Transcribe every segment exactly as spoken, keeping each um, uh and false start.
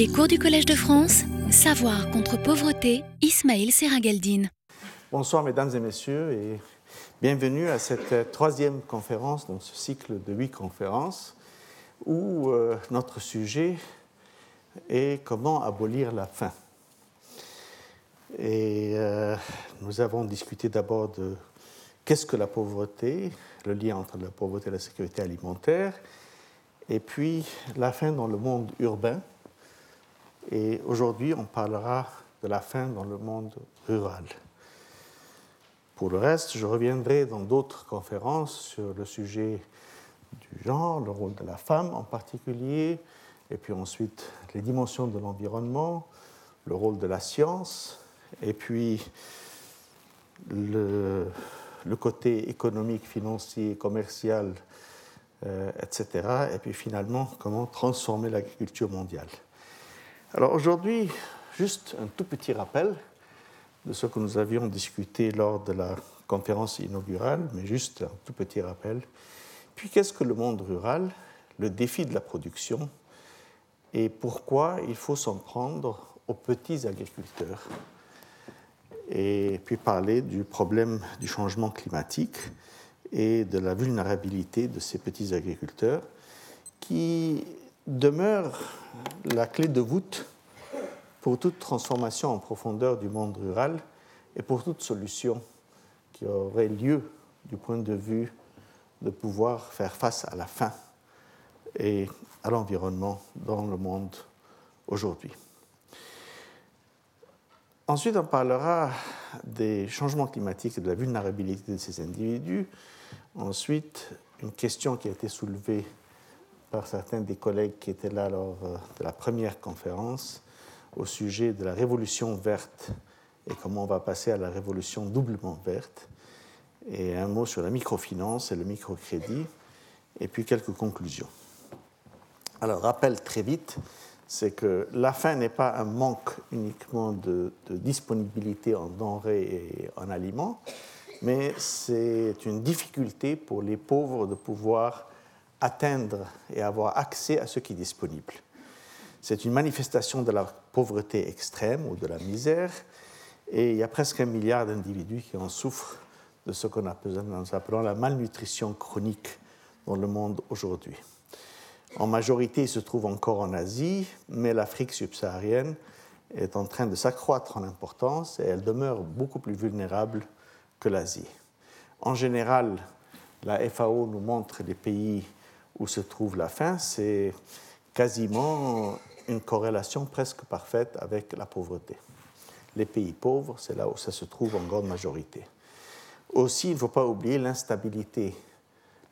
Les cours du Collège de France, Savoir contre pauvreté, Ismaël Serageldine. Bonsoir mesdames et messieurs et bienvenue à cette troisième conférence dans ce cycle de huit conférences où euh, notre sujet est comment abolir la faim. Et euh, nous avons discuté d'abord de qu'est-ce que la pauvreté, le lien entre la pauvreté et la sécurité alimentaire, et puis la faim dans le monde urbain. Et aujourd'hui, on parlera de la faim dans le monde rural. Pour le reste, je reviendrai dans d'autres conférences sur le sujet du genre, le rôle de la femme en particulier, et puis ensuite les dimensions de l'environnement, le rôle de la science, et puis le, le côté économique, financier, commercial, euh, et cetera. Et puis finalement, comment transformer l'agriculture mondiale. Alors aujourd'hui, juste un tout petit rappel de ce que nous avions discuté lors de la conférence inaugurale, mais juste un tout petit rappel. Puis qu'est-ce que le monde rural, le défi de la production, et pourquoi il faut s'en prendre aux petits agriculteurs. Et puis parler du problème du changement climatique et de la vulnérabilité de ces petits agriculteurs qui demeure la clé de voûte pour toute transformation en profondeur du monde rural et pour toute solution qui aurait lieu du point de vue de pouvoir faire face à la faim et à l'environnement dans le monde aujourd'hui. Ensuite, on parlera des changements climatiques et de la vulnérabilité de ces individus. Ensuite, une question qui a été soulevée par certains des collègues qui étaient là lors de la première conférence au sujet de la révolution verte et comment on va passer à la révolution doublement verte. Et un mot sur la microfinance et le microcrédit, et puis quelques conclusions. Alors, rappel très vite, c'est que la faim n'est pas un manque uniquement de, de disponibilité en denrées et en aliments, mais c'est une difficulté pour les pauvres de pouvoir atteindre et avoir accès à ce qui est disponible. C'est une manifestation de la pauvreté extrême ou de la misère, et il y a presque un milliard d'individus qui en souffrent de ce qu'on appelle la malnutrition chronique dans le monde aujourd'hui. En majorité, ils se trouvent encore en Asie, mais l'Afrique subsaharienne est en train de s'accroître en importance et elle demeure beaucoup plus vulnérable que l'Asie. En général, la F A O nous montre les pays où se trouve la faim, c'est quasiment une corrélation presque parfaite avec la pauvreté. Les pays pauvres, c'est là où ça se trouve en grande majorité. Aussi, il ne faut pas oublier l'instabilité,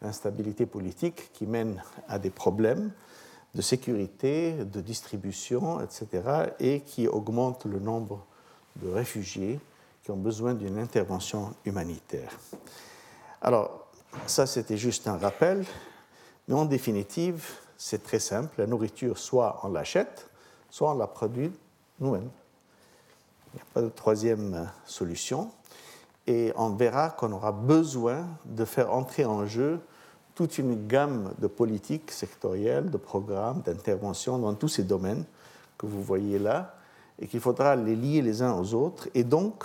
l'instabilité politique qui mène à des problèmes de sécurité, de distribution, et cetera, et qui augmente le nombre de réfugiés qui ont besoin d'une intervention humanitaire. Alors, ça, c'était juste un rappel. Mais en définitive, c'est très simple. La nourriture, soit on l'achète, soit on la produit nous-mêmes. Il n'y a pas de troisième solution. Et on verra qu'on aura besoin de faire entrer en jeu toute une gamme de politiques sectorielles, de programmes, d'interventions dans tous ces domaines que vous voyez là, et qu'il faudra les lier les uns aux autres. Et donc,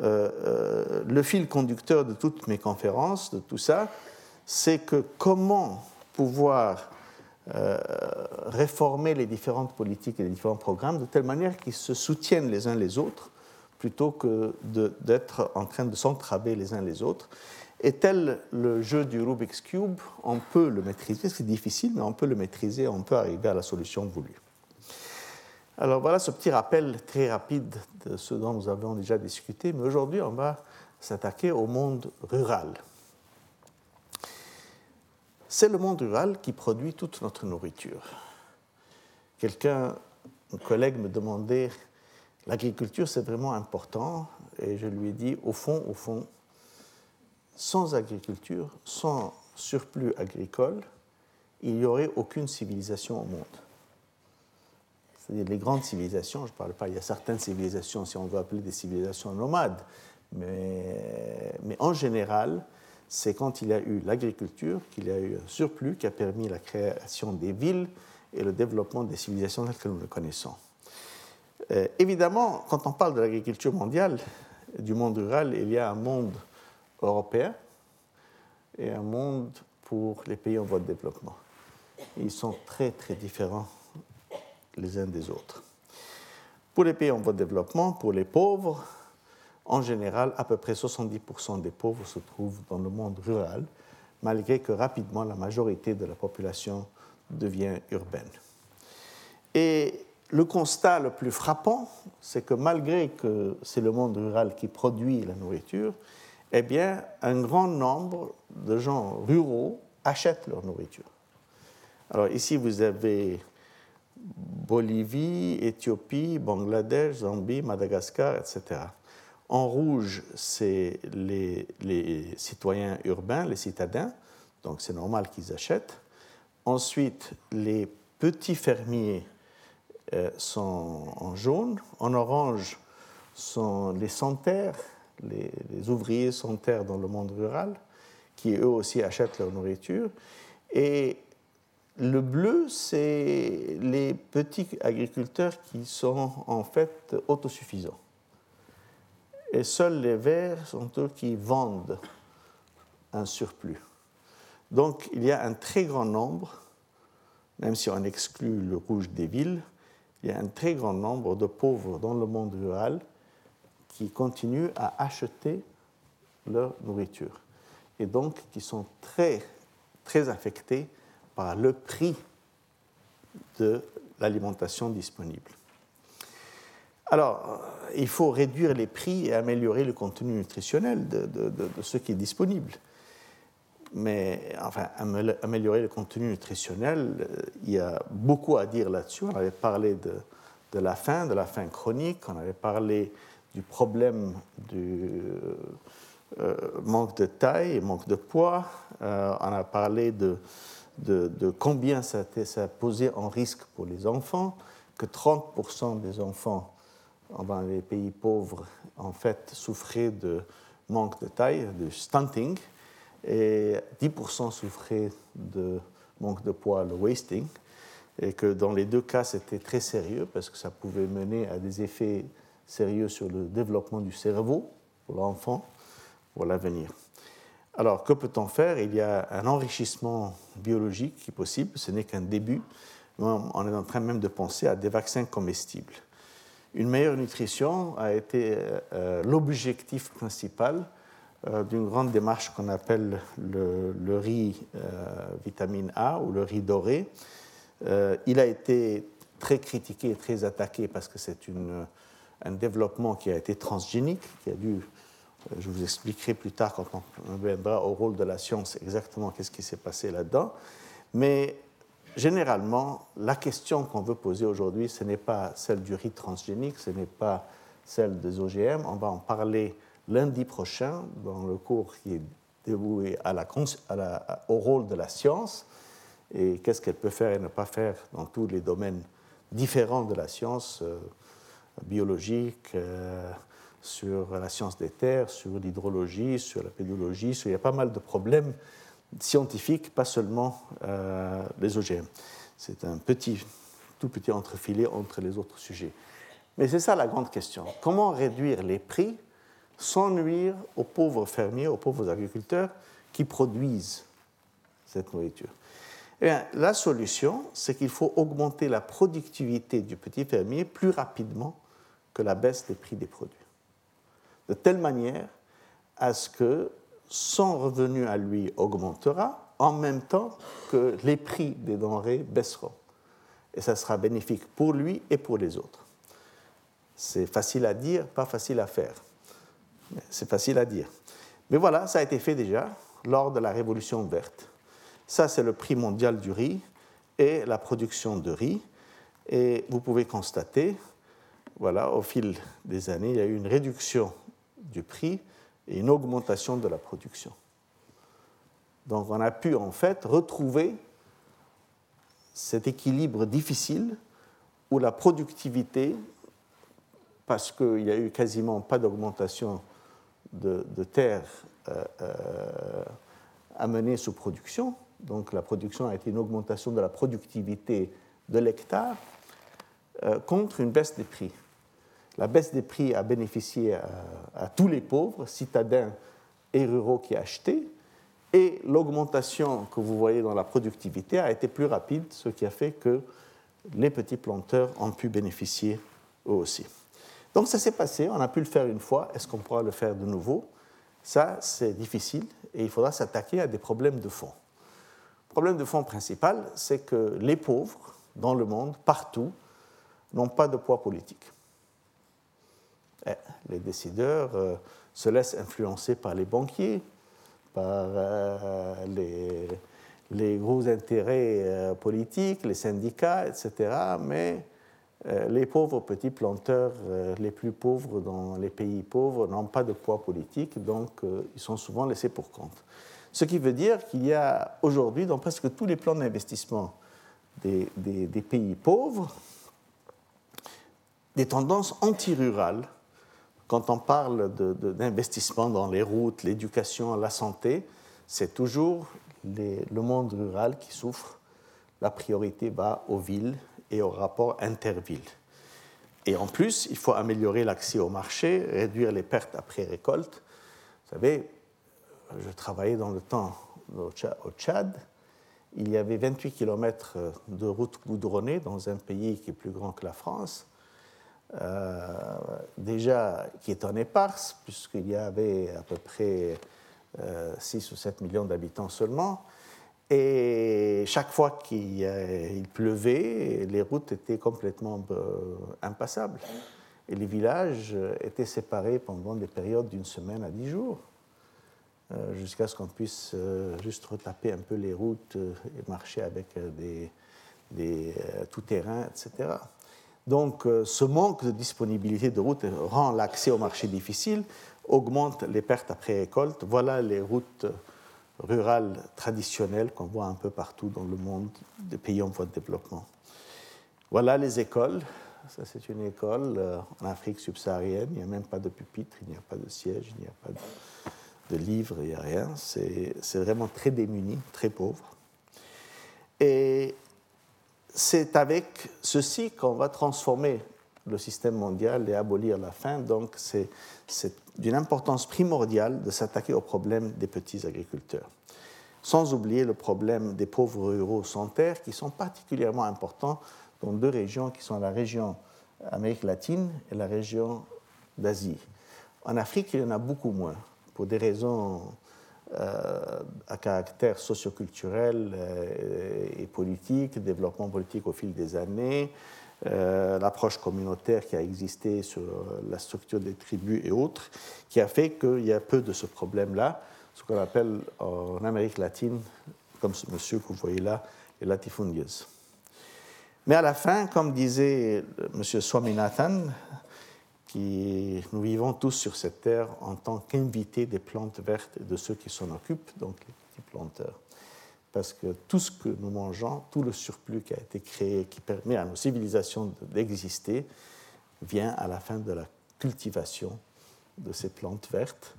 Euh, euh, le fil conducteur de toutes mes conférences, de tout ça, c'est que comment pouvoir euh, réformer les différentes politiques et les différents programmes de telle manière qu'ils se soutiennent les uns les autres plutôt que de, d'être en train de s'entraber les uns les autres. Et tel le jeu du Rubik's Cube, on peut le maîtriser, c'est difficile, mais on peut le maîtriser, on peut arriver à la solution voulue. Alors voilà ce petit rappel très rapide de ce dont nous avons déjà discuté, mais aujourd'hui on va s'attaquer au monde rural. C'est le monde rural qui produit toute notre nourriture. Quelqu'un, un collègue me demandait, l'agriculture c'est vraiment important, et je lui ai dit, au fond, au fond, sans agriculture, sans surplus agricole, il n'y aurait aucune civilisation au monde. C'est-à-dire les grandes civilisations, je ne parle pas, il y a certaines civilisations, si on veut appeler des civilisations nomades, mais, mais en général, c'est quand il y a eu l'agriculture qu'il y a eu un surplus qui a permis la création des villes et le développement des civilisations telles que nous le connaissons. Euh, évidemment, quand on parle de l'agriculture mondiale, du monde rural, il y a un monde européen et un monde pour les pays en voie de développement. Ils sont très, très différents les uns des autres. Pour les pays en voie de développement, pour les pauvres, en général, à peu près soixante-dix pour cent des pauvres se trouvent dans le monde rural, malgré que rapidement, la majorité de la population devient urbaine. Et le constat le plus frappant, c'est que malgré que c'est le monde rural qui produit la nourriture, eh bien, un grand nombre de gens ruraux achètent leur nourriture. Alors ici, vous avez Bolivie, Éthiopie, Bangladesh, Zambie, Madagascar, et cetera. En rouge, c'est les, les citoyens urbains, les citadins, donc c'est normal qu'ils achètent. Ensuite, les petits fermiers euh, sont en jaune. En orange, sont les sans-terre, les, les ouvriers sans-terre dans le monde rural, qui eux aussi achètent leur nourriture. Et le bleu, c'est les petits agriculteurs qui sont en fait autosuffisants. Et seuls les verts sont eux qui vendent un surplus. Donc il y a un très grand nombre, même si on exclut le rouge des villes, il y a un très grand nombre de pauvres dans le monde rural qui continuent à acheter leur nourriture et donc qui sont très, très affectés par le prix de l'alimentation disponible. Alors, il faut réduire les prix et améliorer le contenu nutritionnel de, de, de, de ce qui est disponible. Mais, enfin, améliorer le contenu nutritionnel, il y a beaucoup à dire là-dessus. On avait parlé de, de la faim, de la faim chronique, on avait parlé du problème du euh, manque de taille et manque de poids, euh, on a parlé de De, de combien ça, ça posait en risque pour les enfants, que trente pour cent des enfants dans les pays pauvres, en fait, souffraient de manque de taille, de stunting, et dix pour cent souffraient de manque de poids, le wasting, et que dans les deux cas, c'était très sérieux, parce que ça pouvait mener à des effets sérieux sur le développement du cerveau pour l'enfant, pour l'avenir. Alors, que peut-on faire? Il y a un enrichissement biologique qui est possible, ce n'est qu'un début. On est en train même de penser à des vaccins comestibles. Une meilleure nutrition a été euh, l'objectif principal euh, d'une grande démarche qu'on appelle le, le riz euh, vitamine A ou le riz doré. Euh, il a été très critiqué et très attaqué parce que c'est une, un développement qui a été transgénique, qui a dû... Je vous expliquerai plus tard, quand on viendra au rôle de la science, exactement qu'est-ce qui s'est passé là-dedans. Mais généralement, la question qu'on veut poser aujourd'hui, ce n'est pas celle du riz transgénique, ce n'est pas celle des O G M. On va en parler lundi prochain dans le cours qui est dévoué à la, à la, au rôle de la science et qu'est-ce qu'elle peut faire et ne pas faire dans tous les domaines différents de la science, euh, biologique, euh, sur la science des terres, sur l'hydrologie, sur la pédologie, sur... il y a pas mal de problèmes scientifiques, pas seulement euh, les O G M. C'est un petit, tout petit entrefilet entre les autres sujets. Mais c'est ça la grande question. Comment réduire les prix sans nuire aux pauvres fermiers, aux pauvres agriculteurs qui produisent cette nourriture? Eh bien, la solution, c'est qu'il faut augmenter la productivité du petit fermier plus rapidement que la baisse des prix des produits, de telle manière à ce que son revenu à lui augmentera en même temps que les prix des denrées baisseront. Et ça sera bénéfique pour lui et pour les autres. C'est facile à dire, pas facile à faire. C'est facile à dire. Mais voilà, ça a été fait déjà lors de la Révolution verte. Ça, c'est le prix mondial du riz et la production de riz. Et vous pouvez constater, voilà, au fil des années, il y a eu une réduction du prix et une augmentation de la production. Donc on a pu en fait retrouver cet équilibre difficile où la productivité, parce qu'il n'y a eu quasiment pas d'augmentation de, de terres euh, euh, amenées sous production, donc la production a été une augmentation de la productivité de l'hectare euh, contre une baisse des prix. La baisse des prix a bénéficié à, à tous les pauvres, citadins et ruraux qui achetaient, et l'augmentation que vous voyez dans la productivité a été plus rapide, ce qui a fait que les petits planteurs ont pu bénéficier eux aussi. Donc ça s'est passé, on a pu le faire une fois, est-ce qu'on pourra le faire de nouveau ? Ça, c'est difficile et il faudra s'attaquer à des problèmes de fond. Le problème de fond principal, c'est que les pauvres, dans le monde, partout, n'ont pas de poids politique. Et les décideurs euh, se laissent influencer par les banquiers, par euh, les, les gros intérêts euh, politiques, les syndicats, et cetera, mais les pauvres petits planteurs, les plus pauvres dans les pays pauvres, n'ont pas de poids politique, donc ils sont souvent laissés pour compte. Ce qui veut dire qu'il y a aujourd'hui, dans presque tous les plans d'investissement des, des, des pays pauvres, des tendances anti-rurales. Quand on parle de, de, d'investissement dans les routes, l'éducation, la santé, c'est toujours les, le monde rural qui souffre. La priorité va aux villes et au rapport interville. Et en plus, il faut améliorer l'accès au marché, réduire les pertes après récolte. Vous savez, je travaillais dans le temps au Tchad. Il y avait vingt-huit kilomètres de routes goudronnées dans un pays qui est plus grand que la France, euh, déjà qui est en éparse, puisqu'il y avait à peu près euh, six ou sept millions d'habitants seulement. Et chaque fois qu'il pleuvait, les routes étaient complètement impassables. Et les villages étaient séparés pendant des périodes d'une semaine à dix jours, jusqu'à ce qu'on puisse juste retaper un peu les routes et marcher avec des, des tout-terrains, et cetera. Donc, ce manque de disponibilité de routes rend l'accès au marché difficile, augmente les pertes après récolte. Voilà les routes rurales traditionnelles qu'on voit un peu partout dans le monde des pays en voie de développement. Voilà les écoles. Ça, c'est une école euh, en Afrique subsaharienne. Il n'y a même pas de pupitre, il n'y a pas de siège, il n'y a pas de, de livres, il n'y a rien. C'est, c'est vraiment très démuni, très pauvre. Et c'est avec ceci qu'on va transformer le système mondial et abolir la faim. Donc, c'est, c'est d'une importance primordiale de s'attaquer au problème des petits agriculteurs. Sans oublier le problème des pauvres ruraux sans terre, qui sont particulièrement importants dans deux régions, qui sont la région Amérique latine et la région d'Asie. En Afrique, il y en a beaucoup moins, pour des raisons euh, à caractère socioculturel euh, et politique, développement politique au fil des années, Euh, l'approche communautaire qui a existé sur la structure des tribus et autres, qui a fait qu'il y a peu de ce problème-là, ce qu'on appelle en Amérique latine, comme ce monsieur que vous voyez là, les latifundieuses. Mais à la fin, comme disait M. Swaminathan, qui, nous vivons tous sur cette terre en tant qu'invités des plantes vertes et de ceux qui s'en occupent, donc les petits planteurs. Parce que tout ce que nous mangeons, tout le surplus qui a été créé, qui permet à nos civilisations d'exister, vient à la fin de la cultivation de ces plantes vertes.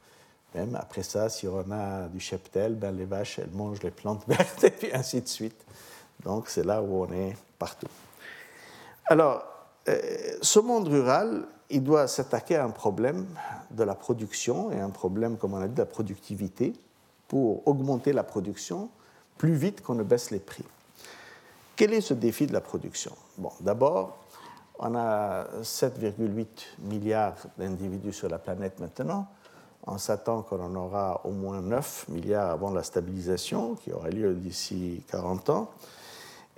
Même après ça, si on a du cheptel, ben les vaches, elles mangent les plantes vertes, et puis ainsi de suite. Donc, c'est là où on est partout. Alors, ce monde rural, il doit s'attaquer à un problème de la production, et un problème, comme on a dit, de la productivité, pour augmenter la production plus vite qu'on ne baisse les prix. Quel est ce défi de la production ? Bon, d'abord, on a sept virgule huit milliards d'individus sur la planète maintenant. On s'attend qu'on en aura au moins neuf milliards avant la stabilisation, qui aura lieu d'ici quarante ans.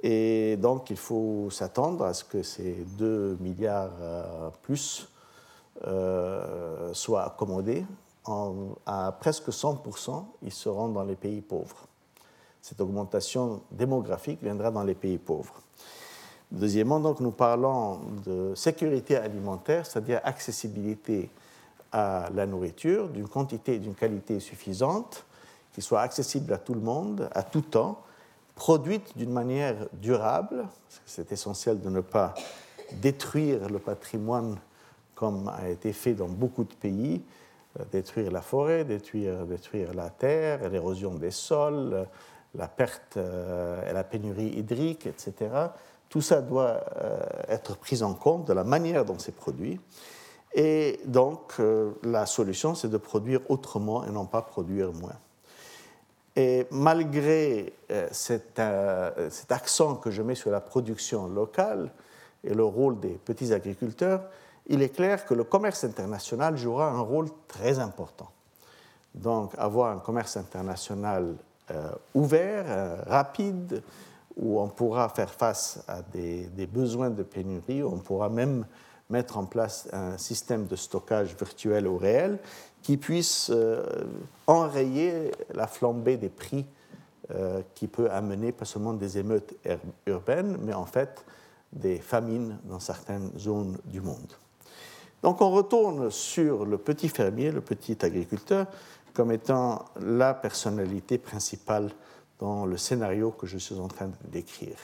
Et donc, il faut s'attendre à ce que ces deux milliards euh, plus euh, soient accommodés. En, à presque cent pour cent, ils seront dans les pays pauvres. Cette augmentation démographique viendra dans les pays pauvres. Deuxièmement, donc, nous parlons de sécurité alimentaire, c'est-à-dire accessibilité à la nourriture, d'une quantité et d'une qualité suffisante, qui soit accessible à tout le monde, à tout temps, produite d'une manière durable, parce que c'est essentiel de ne pas détruire le patrimoine comme a été fait dans beaucoup de pays, détruire la forêt, détruire, détruire la terre, l'érosion des sols, la perte et la pénurie hydrique, et cetera. Tout ça doit euh, être pris en compte de la manière dont c'est produit. Et donc, euh, la solution, c'est de produire autrement et non pas produire moins. Et malgré euh, cet, euh, cet accent que je mets sur la production locale et le rôle des petits agriculteurs, il est clair que le commerce international jouera un rôle très important. Donc, avoir un commerce international euh, ouvert, euh, rapide, où on pourra faire face à des, des besoins de pénurie, où on pourra même mettre en place un système de stockage virtuel ou réel qui puisse euh, enrayer la flambée des prix euh, qui peut amener pas seulement des émeutes urbaines, mais en fait des famines dans certaines zones du monde. Donc on retourne sur le petit fermier, le petit agriculteur, comme étant la personnalité principale dans le scénario que je suis en train de décrire.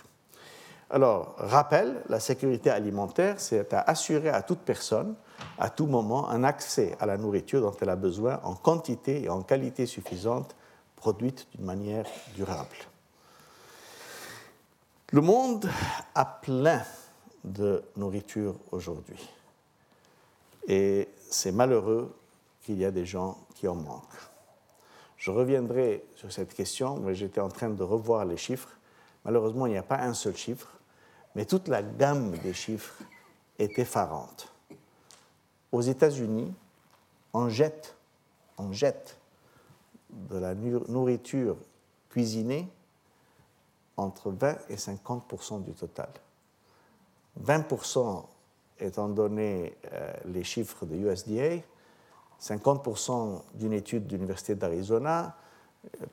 Alors, rappel, la sécurité alimentaire, c'est à assurer à toute personne, à tout moment, un accès à la nourriture dont elle a besoin en quantité et en qualité suffisante, produite d'une manière durable. Le monde a plein de nourriture aujourd'hui. Et c'est malheureux qu'il y a des gens qui en manquent. Je reviendrai sur cette question, mais j'étais en train de revoir les chiffres. Malheureusement, il n'y a pas un seul chiffre, mais toute la gamme des chiffres est effarante. Aux États-Unis, on jette, on jette de la nourriture cuisinée entre vingt et cinquante pour cent du total. vingt pour cent étant donné euh, les chiffres de U S D A, cinquante pour cent d'une étude de l'Université d'Arizona,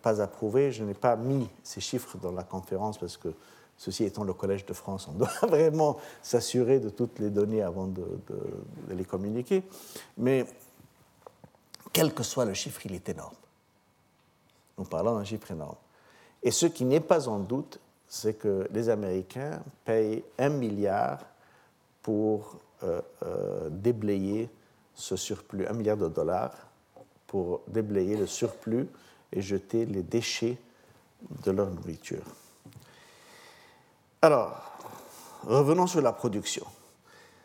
pas approuvée. Je n'ai pas mis ces chiffres dans la conférence parce que, ceci étant le Collège de France, on doit vraiment s'assurer de toutes les données avant de, de, de les communiquer. Mais quel que soit le chiffre, il est énorme. Nous parlons d'un chiffre énorme. Et ce qui n'est pas en doute, c'est que les Américains payent un milliard pour euh, euh, déblayer ce surplus, un milliard de dollars, pour déblayer le surplus et jeter les déchets de leur nourriture. Alors, revenons sur la production.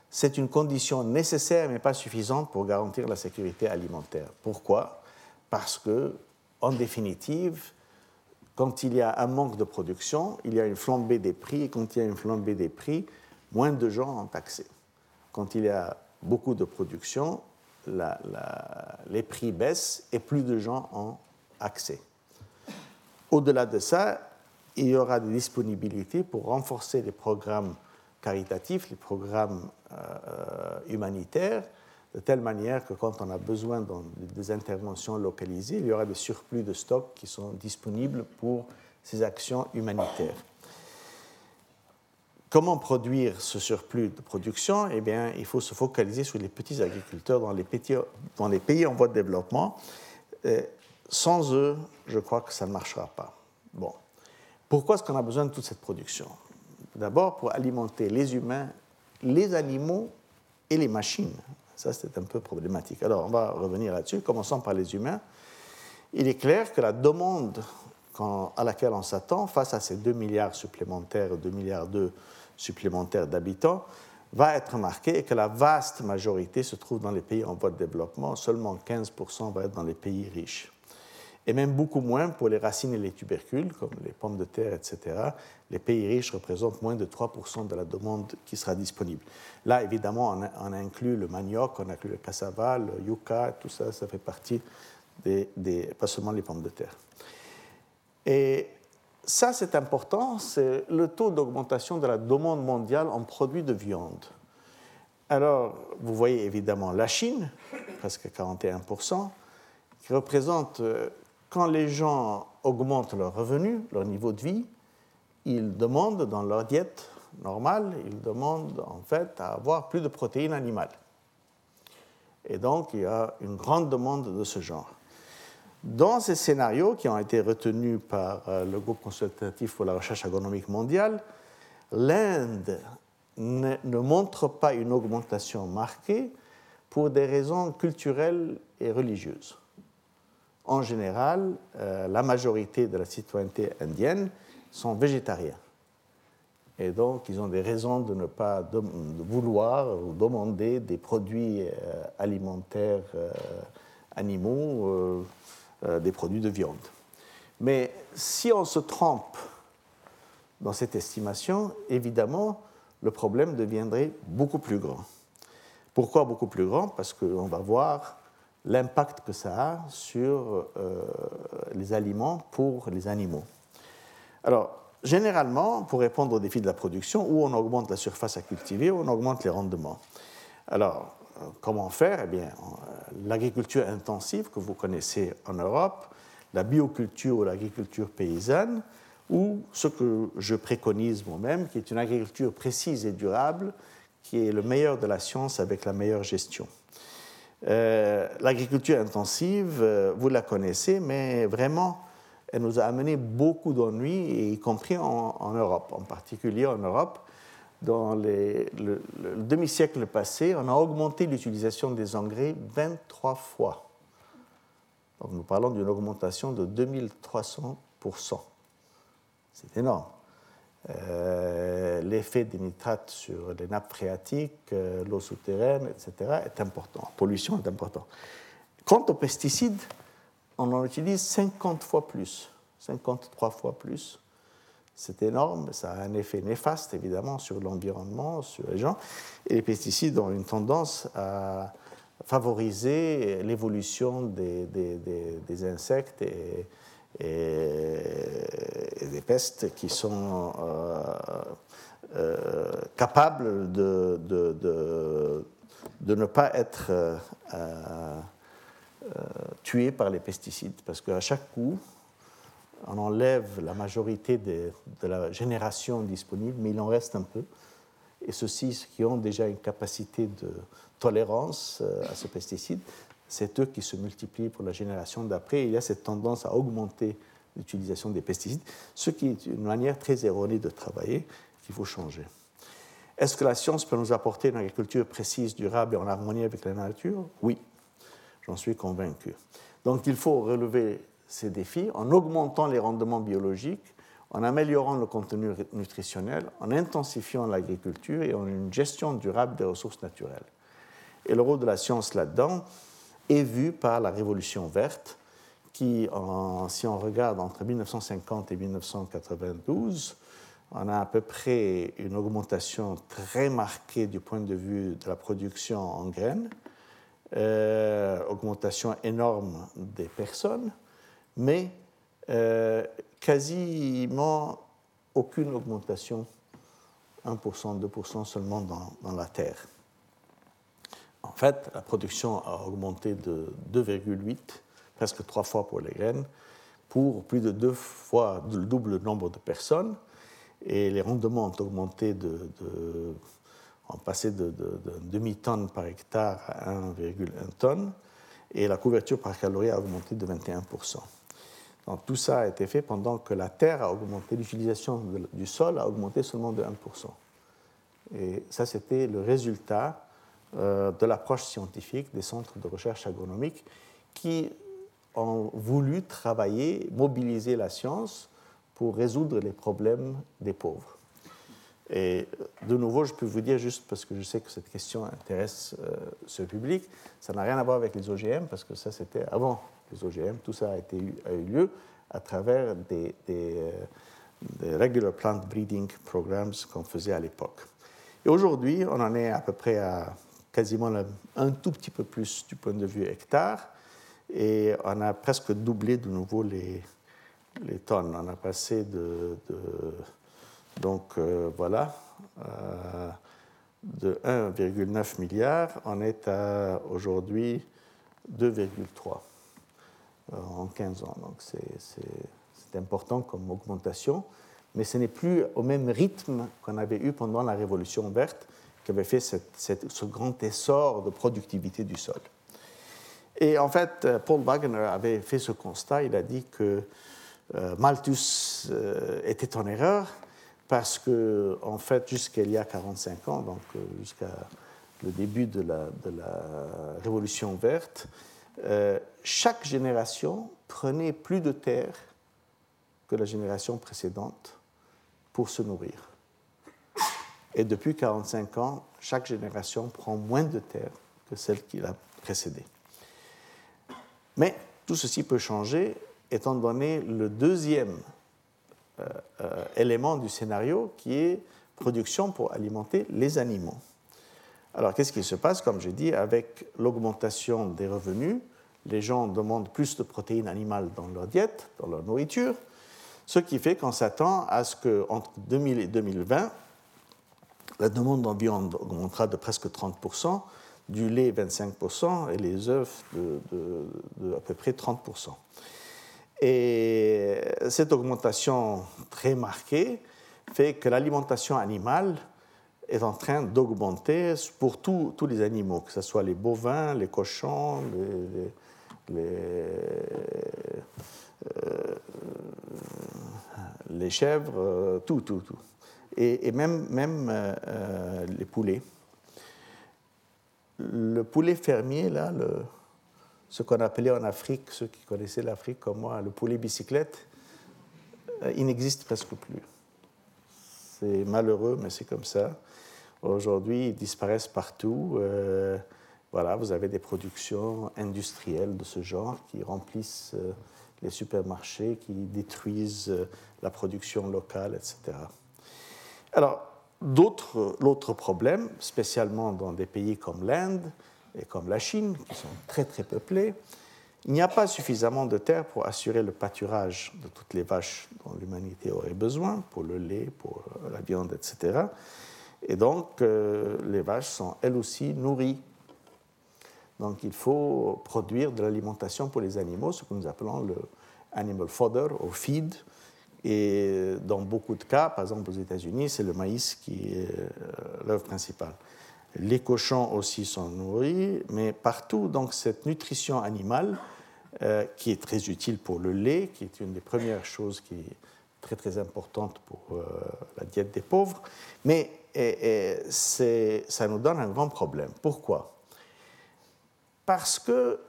C'est une condition nécessaire mais pas suffisante pour garantir la sécurité alimentaire. Pourquoi ? Parce que, en définitive, quand il y a un manque de production, il y a une flambée des prix, et quand il y a une flambée des prix, moins de gens ont accès. Quand il y a beaucoup de production, la, la, les prix baissent et plus de gens ont accès. Au-delà de ça, il y aura des disponibilités pour renforcer les programmes caritatifs, les programmes euh, humanitaires, de telle manière que quand on a besoin de, des interventions localisées, il y aura des surplus de stocks qui sont disponibles pour ces actions humanitaires. Comment produire ce surplus de production ? Eh bien, il faut se focaliser sur les petits agriculteurs dans les, petits, dans les pays en voie de développement. Et sans eux, je crois que ça ne marchera pas. Bon. Pourquoi est-ce qu'on a besoin de toute cette production ? D'abord, pour alimenter les humains, les animaux et les machines. Ça, c'est un peu problématique. Alors, on va revenir là-dessus. Commençons par les humains. Il est clair que la demande à laquelle on s'attend, face à ces deux milliards supplémentaires, deux milliards deux supplémentaires d'habitants, va être marquée et que la vaste majorité se trouve dans les pays en voie de développement. Seulement quinze pour cent va être dans les pays riches. Et même beaucoup moins pour les racines et les tubercules, comme les pommes de terre, et cetera. Les pays riches représentent moins de trois pour cent de la demande qui sera disponible. Là, évidemment, on inclut le manioc, on inclut le cassava, le yucca, tout ça, ça fait partie des, des, pas seulement les pommes de terre. Et ça, c'est important, c'est le taux d'augmentation de la demande mondiale en produits de viande. Alors, vous voyez évidemment la Chine, presque quarante et un pour cent, qui représente, quand les gens augmentent leurs revenus, leur niveau de vie, ils demandent dans leur diète normale, ils demandent en fait à avoir plus de protéines animales. Et donc, il y a une grande demande de ce genre. Dans ces scénarios qui ont été retenus par le groupe consultatif pour la recherche agronomique mondiale, l'Inde ne, ne montre pas une augmentation marquée pour des raisons culturelles et religieuses. En général, euh, la majorité de la citoyenneté indienne sont végétariens. Et donc, ils ont des raisons de ne pas de, de vouloir ou demander des produits euh, alimentaires euh, animaux, euh, euh, des produits de viande. Mais si on se trompe dans cette estimation, évidemment, le problème deviendrait beaucoup plus grand. Pourquoi beaucoup plus grand ? Parce qu'on va voir l'impact que ça a sur euh, les aliments pour les animaux. Alors, généralement, pour répondre aux défis de la production, où on augmente la surface à cultiver, où on augmente les rendements. Alors, comment faire ? Eh bien, l'agriculture intensive que vous connaissez en Europe, la bioculture ou l'agriculture paysanne, ou ce que je préconise moi-même, qui est une agriculture précise et durable, qui est le meilleur de la science avec la meilleure gestion. Euh, l'agriculture intensive, euh, vous la connaissez, mais vraiment, elle nous a amené beaucoup d'ennuis, y compris en, en Europe, en particulier en Europe. Dans les, le, le demi-siècle passé, on a augmenté l'utilisation des engrais vingt-trois fois. Donc nous parlons d'une augmentation de deux mille trois cents pour cent. C'est énorme. Euh, l'effet des nitrates sur les nappes phréatiques, euh, l'eau souterraine, et cetera est important. La pollution est importante. Quant aux pesticides, on en utilise cinquante fois plus, cinquante-trois fois plus. C'est énorme, ça a un effet néfaste, évidemment, sur l'environnement, sur les gens. Et les pesticides ont une tendance à favoriser l'évolution des, des, des, des insectes et, et, et des pestes qui sont euh, euh, capables de, de, de, de ne pas être... Euh, euh, Euh, tués par les pesticides, parce qu'à chaque coup, on enlève la majorité des, de la génération disponible, mais il en reste un peu. Et ceux-ci, ceux qui ont déjà une capacité de tolérance euh, à ce pesticide, c'est eux qui se multiplient pour la génération d'après. Et il y a cette tendance à augmenter l'utilisation des pesticides, ce qui est une manière très erronée de travailler, qu'il faut changer. Est-ce que la science peut nous apporter une agriculture précise, durable et en harmonie avec la nature ? Oui. J'en suis convaincu. Donc il faut relever ces défis en augmentant les rendements biologiques, en améliorant le contenu nutritionnel, en intensifiant l'agriculture et en une gestion durable des ressources naturelles. Et le rôle de la science là-dedans est vu par la Révolution verte qui, en, si on regarde entre mille neuf cent cinquante et mille neuf cent quatre-vingt-douze, on a à peu près une augmentation très marquée du point de vue de la production en graines, Euh, augmentation énorme des personnes, mais euh, quasiment aucune augmentation, un pour cent, deux pour cent seulement dans, dans la terre. En fait, la production a augmenté de deux virgule huit, presque trois fois pour les graines, pour plus de deux fois le double nombre de personnes, et les rendements ont augmenté de... de On passait de, de, de demi-tonne par hectare à un virgule un tonne, et la couverture par calorie a augmenté de vingt et un pour cent. Donc tout ça a été fait pendant que la terre a augmenté, l'utilisation de, du sol a augmenté seulement de un pour cent. Et ça, c'était le résultat euh, de l'approche scientifique des centres de recherche agronomique qui ont voulu travailler, mobiliser la science pour résoudre les problèmes des pauvres. Et de nouveau, je peux vous dire, juste parce que je sais que cette question intéresse euh, ce public, ça n'a rien à voir avec les O G M, parce que ça, c'était avant les O G M. Tout ça a, été, a eu lieu à travers des, des, euh, des regular plant breeding programs qu'on faisait à l'époque. Et aujourd'hui, on en est à peu près à quasiment un tout petit peu plus du point de vue hectare, et on a presque doublé de nouveau les, les tonnes. On a passé de... de Donc euh, voilà, euh, de un virgule neuf milliard, on est à aujourd'hui deux virgule trois euh, en quinze ans. Donc c'est, c'est, c'est important comme augmentation, mais ce n'est plus au même rythme qu'on avait eu pendant la Révolution verte qui avait fait cette, cette, ce grand essor de productivité du sol. Et en fait, Paul Wagner avait fait ce constat, il a dit que euh, Malthus euh, était en erreur, parce que, en fait, jusqu'il y a quarante-cinq ans, donc jusqu'à le début de la, de la Révolution verte, euh, chaque génération prenait plus de terre que la génération précédente pour se nourrir. Et depuis quarante-cinq ans, chaque génération prend moins de terre que celle qui l'a précédée. Mais tout ceci peut changer, étant donné le deuxième euh, euh, élément du scénario, qui est production pour alimenter les animaux. Alors, qu'est-ce qui se passe? Comme j'ai dit, avec l'augmentation des revenus, les gens demandent plus de protéines animales dans leur diète, dans leur nourriture, ce qui fait qu'on s'attend à ce qu'entre deux mille et deux mille vingt, la demande en viande augmentera de presque trente pour cent, du lait vingt-cinq pour cent et les œufs de, de, de à peu près trente pour cent. Et cette augmentation très marquée fait que l'alimentation animale est en train d'augmenter pour tout, tous les animaux, que ce soit les bovins, les cochons, les, les, les, euh, les chèvres, tout, tout, tout. Et, et même, même euh, les poulets. Le poulet fermier, là, le, ce qu'on appelait en Afrique, ceux qui connaissaient l'Afrique comme moi, le poulet bicyclette, euh, il n'existe presque plus. C'est malheureux, mais c'est comme ça. Aujourd'hui, ils disparaissent partout. Euh, voilà, vous avez des productions industrielles de ce genre qui remplissent euh, les supermarchés, qui détruisent euh, la production locale, et cetera. Alors, D'autres, l'autre problème, spécialement dans des pays comme l'Inde et comme la Chine, qui sont très très peuplés, il n'y a pas suffisamment de terre pour assurer le pâturage de toutes les vaches dont l'humanité aurait besoin, pour le lait, pour la viande, et cetera. Et donc, euh, les vaches sont elles aussi nourries. Donc, il faut produire de l'alimentation pour les animaux, ce que nous appelons le animal fodder ou feed. Et dans beaucoup de cas, par exemple aux États-Unis, c'est le maïs qui est l'œuvre principale. Les cochons aussi sont nourris, mais partout, donc cette nutrition animale, euh, qui est très utile pour le lait, qui est une des premières choses qui est très très importante pour euh, la diète des pauvres, mais et, et c'est, ça nous donne un grand problème. Pourquoi? Parce que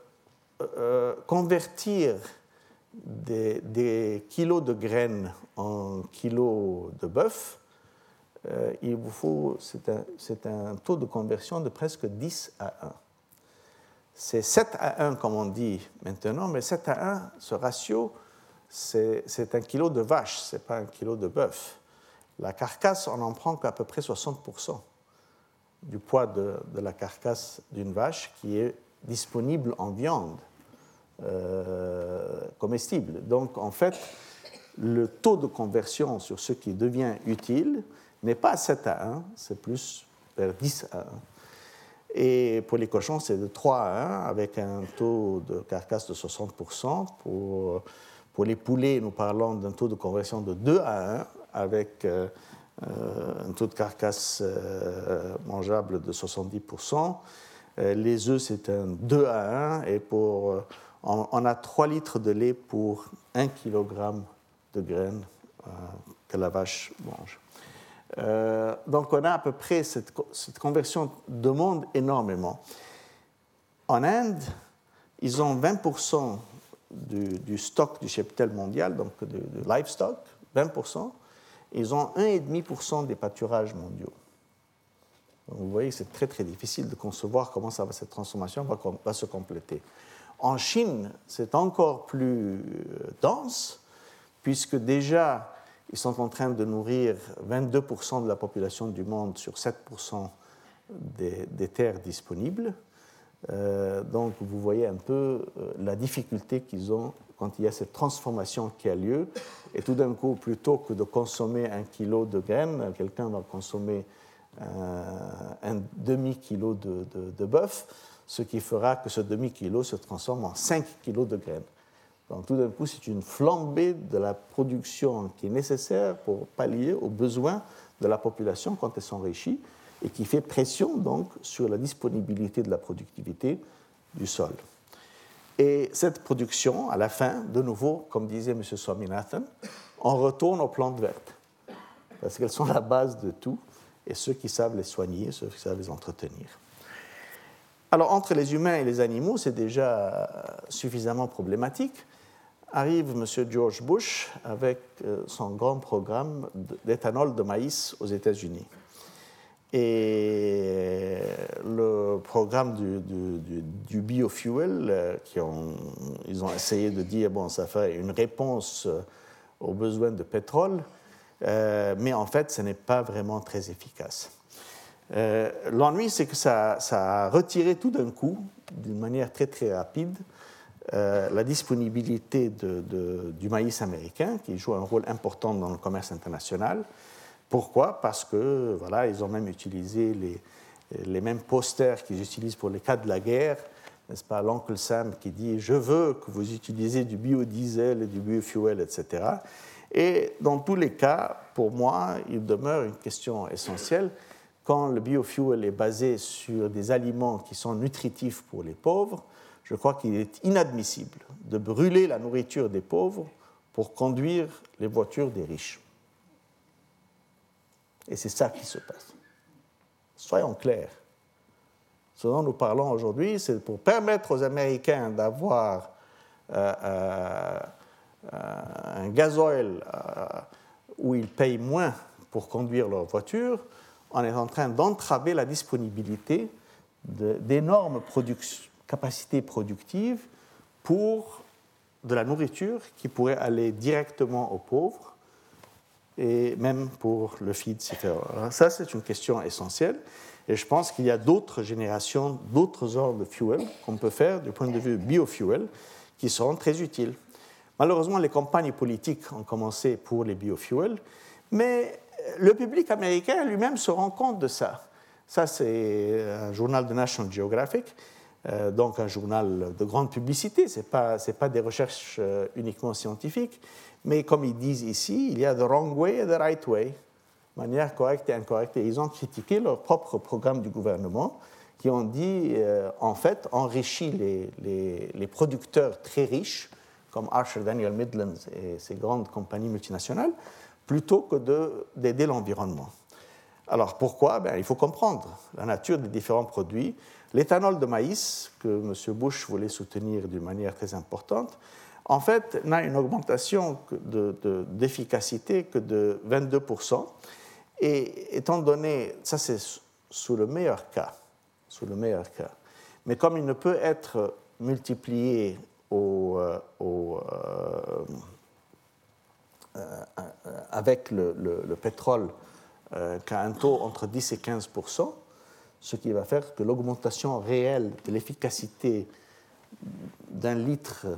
euh, convertir Des, des kilos de graines en kilos de bœuf, euh, il vous faut, c'est un, c'est un taux de conversion de presque dix à un. C'est sept à un, comme on dit maintenant, mais sept à un, ce ratio, c'est, c'est un kilo de vache, ce n'est pas un kilo de bœuf. La carcasse, on n'en prend qu'à peu près soixante pour cent du poids de, de la carcasse d'une vache qui est disponible en viande. Euh, comestible. Donc, en fait, le taux de conversion sur ce qui devient utile n'est pas sept à un, c'est plus vers dix à un. Et pour les cochons, c'est de trois à un, avec un taux de carcasse de soixante pour cent. Pour, pour les poulets, nous parlons d'un taux de conversion de deux à un, avec euh, un taux de carcasse euh, mangeable de soixante-dix pour cent. Les œufs, c'est un deux à un, et pour... on a trois litres de lait pour un kilogramme de graines euh, que la vache mange. Euh, donc, on a à peu près cette, cette conversion demande énormément. En Inde, ils ont vingt pour cent du, du stock du cheptel mondial, donc du, du livestock, vingt pour cent. Ils ont un virgule cinq pour cent des pâturages mondiaux. Donc, vous voyez que c'est très, très difficile de concevoir comment ça va, cette transformation va, va se compléter. En Chine, c'est encore plus dense, puisque déjà, ils sont en train de nourrir vingt-deux pour cent de la population du monde sur sept pour cent des, des terres disponibles. Euh, donc, vous voyez un peu la difficulté qu'ils ont quand il y a cette transformation qui a lieu. Et tout d'un coup, plutôt que de consommer un kilo de graines, quelqu'un va consommer un, un demi-kilo de, de, de bœuf, ce qui fera que ce demi-kilo se transforme en cinq kilos de graines. Donc tout d'un coup, c'est une flambée de la production qui est nécessaire pour pallier aux besoins de la population quand elle s'enrichit et qui fait pression donc sur la disponibilité de la productivité du sol. Et cette production, à la fin, de nouveau, comme disait M. Swaminathan, on retourne aux plantes vertes parce qu'elles sont la base de tout et ceux qui savent les soigner, ceux qui savent les entretenir. Alors, entre les humains et les animaux, c'est déjà suffisamment problématique. Arrive M. George Bush avec son grand programme d'éthanol de maïs aux États-Unis. Et le programme du, du, du, du biofuel, euh, qui ont, ils ont essayé de dire, bon, ça fait une réponse aux besoins de pétrole, euh, mais en fait, ce n'est pas vraiment très efficace. Euh, l'ennui, c'est que ça, ça a retiré tout d'un coup, d'une manière très, très rapide, euh, la disponibilité de, de, du maïs américain, qui joue un rôle important dans le commerce international. Pourquoi ? Parce que, voilà, ils ont même utilisé les, les mêmes posters qu'ils utilisent pour les cas de la guerre, n'est-ce pas ? L'oncle Sam qui dit « Je veux que vous utilisiez du biodiesel et du biofuel, et cetera » Et dans tous les cas, pour moi, il demeure une question essentielle. Quand le biofuel est basé sur des aliments qui sont nutritifs pour les pauvres, je crois qu'il est inadmissible de brûler la nourriture des pauvres pour conduire les voitures des riches. Et c'est ça qui se passe. Soyons clairs. Ce dont nous parlons aujourd'hui, c'est pour permettre aux Américains d'avoir euh, euh, euh, un gasoil euh, où ils payent moins pour conduire leur voiture. On est en train d'entraver la disponibilité de, d'énormes produc- capacités productives pour de la nourriture qui pourrait aller directement aux pauvres, et même pour le feed, et cetera. Ça, c'est une question essentielle. Et je pense qu'il y a d'autres générations, d'autres ordres de fuel qu'on peut faire du point de vue biofuel qui seront très utiles. Malheureusement, les campagnes politiques ont commencé pour les biofuels, mais le public américain lui-même se rend compte de ça. Ça, c'est un journal de National Geographic, euh, donc un journal de grande publicité. Ce n'est pas, c'est pas des recherches euh, uniquement scientifiques. Mais comme ils disent ici, il y a the wrong way et the right way, manière correcte et incorrecte. Et ils ont critiqué leur propre programme du gouvernement, qui ont dit, euh, en fait, enrichit les, les, les producteurs très riches, comme Archer Daniel Midlands et ces grandes compagnies multinationales, plutôt que de, d'aider l'environnement. Alors pourquoi ? Ben, il faut comprendre la nature des différents produits. L'éthanol de maïs, que M. Bush voulait soutenir d'une manière très importante, en fait, on a une augmentation de, de, d'efficacité que de vingt-deux pour cent. Et étant donné, ça c'est sous le meilleur cas, sous le meilleur cas. Mais comme il ne peut être multiplié au, au, euh, euh, avec le, le, le pétrole euh, qu'à un taux entre dix et quinze pour cent, ce qui va faire que l'augmentation réelle de l'efficacité d'un litre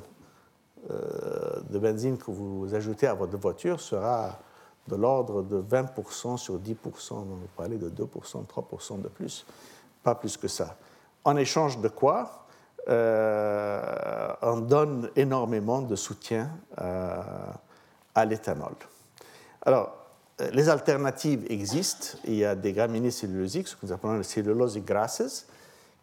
de benzine que vous ajoutez à votre voiture sera de l'ordre de vingt pour cent sur dix pour cent, donc vous parlez de deux pour cent, trois pour cent de plus, pas plus que ça. En échange de quoi, euh, on donne énormément de soutien euh, à l'éthanol. Alors, les alternatives existent. Il y a des graminées cellulosiques, ce que nous appelons les celluloses grasses,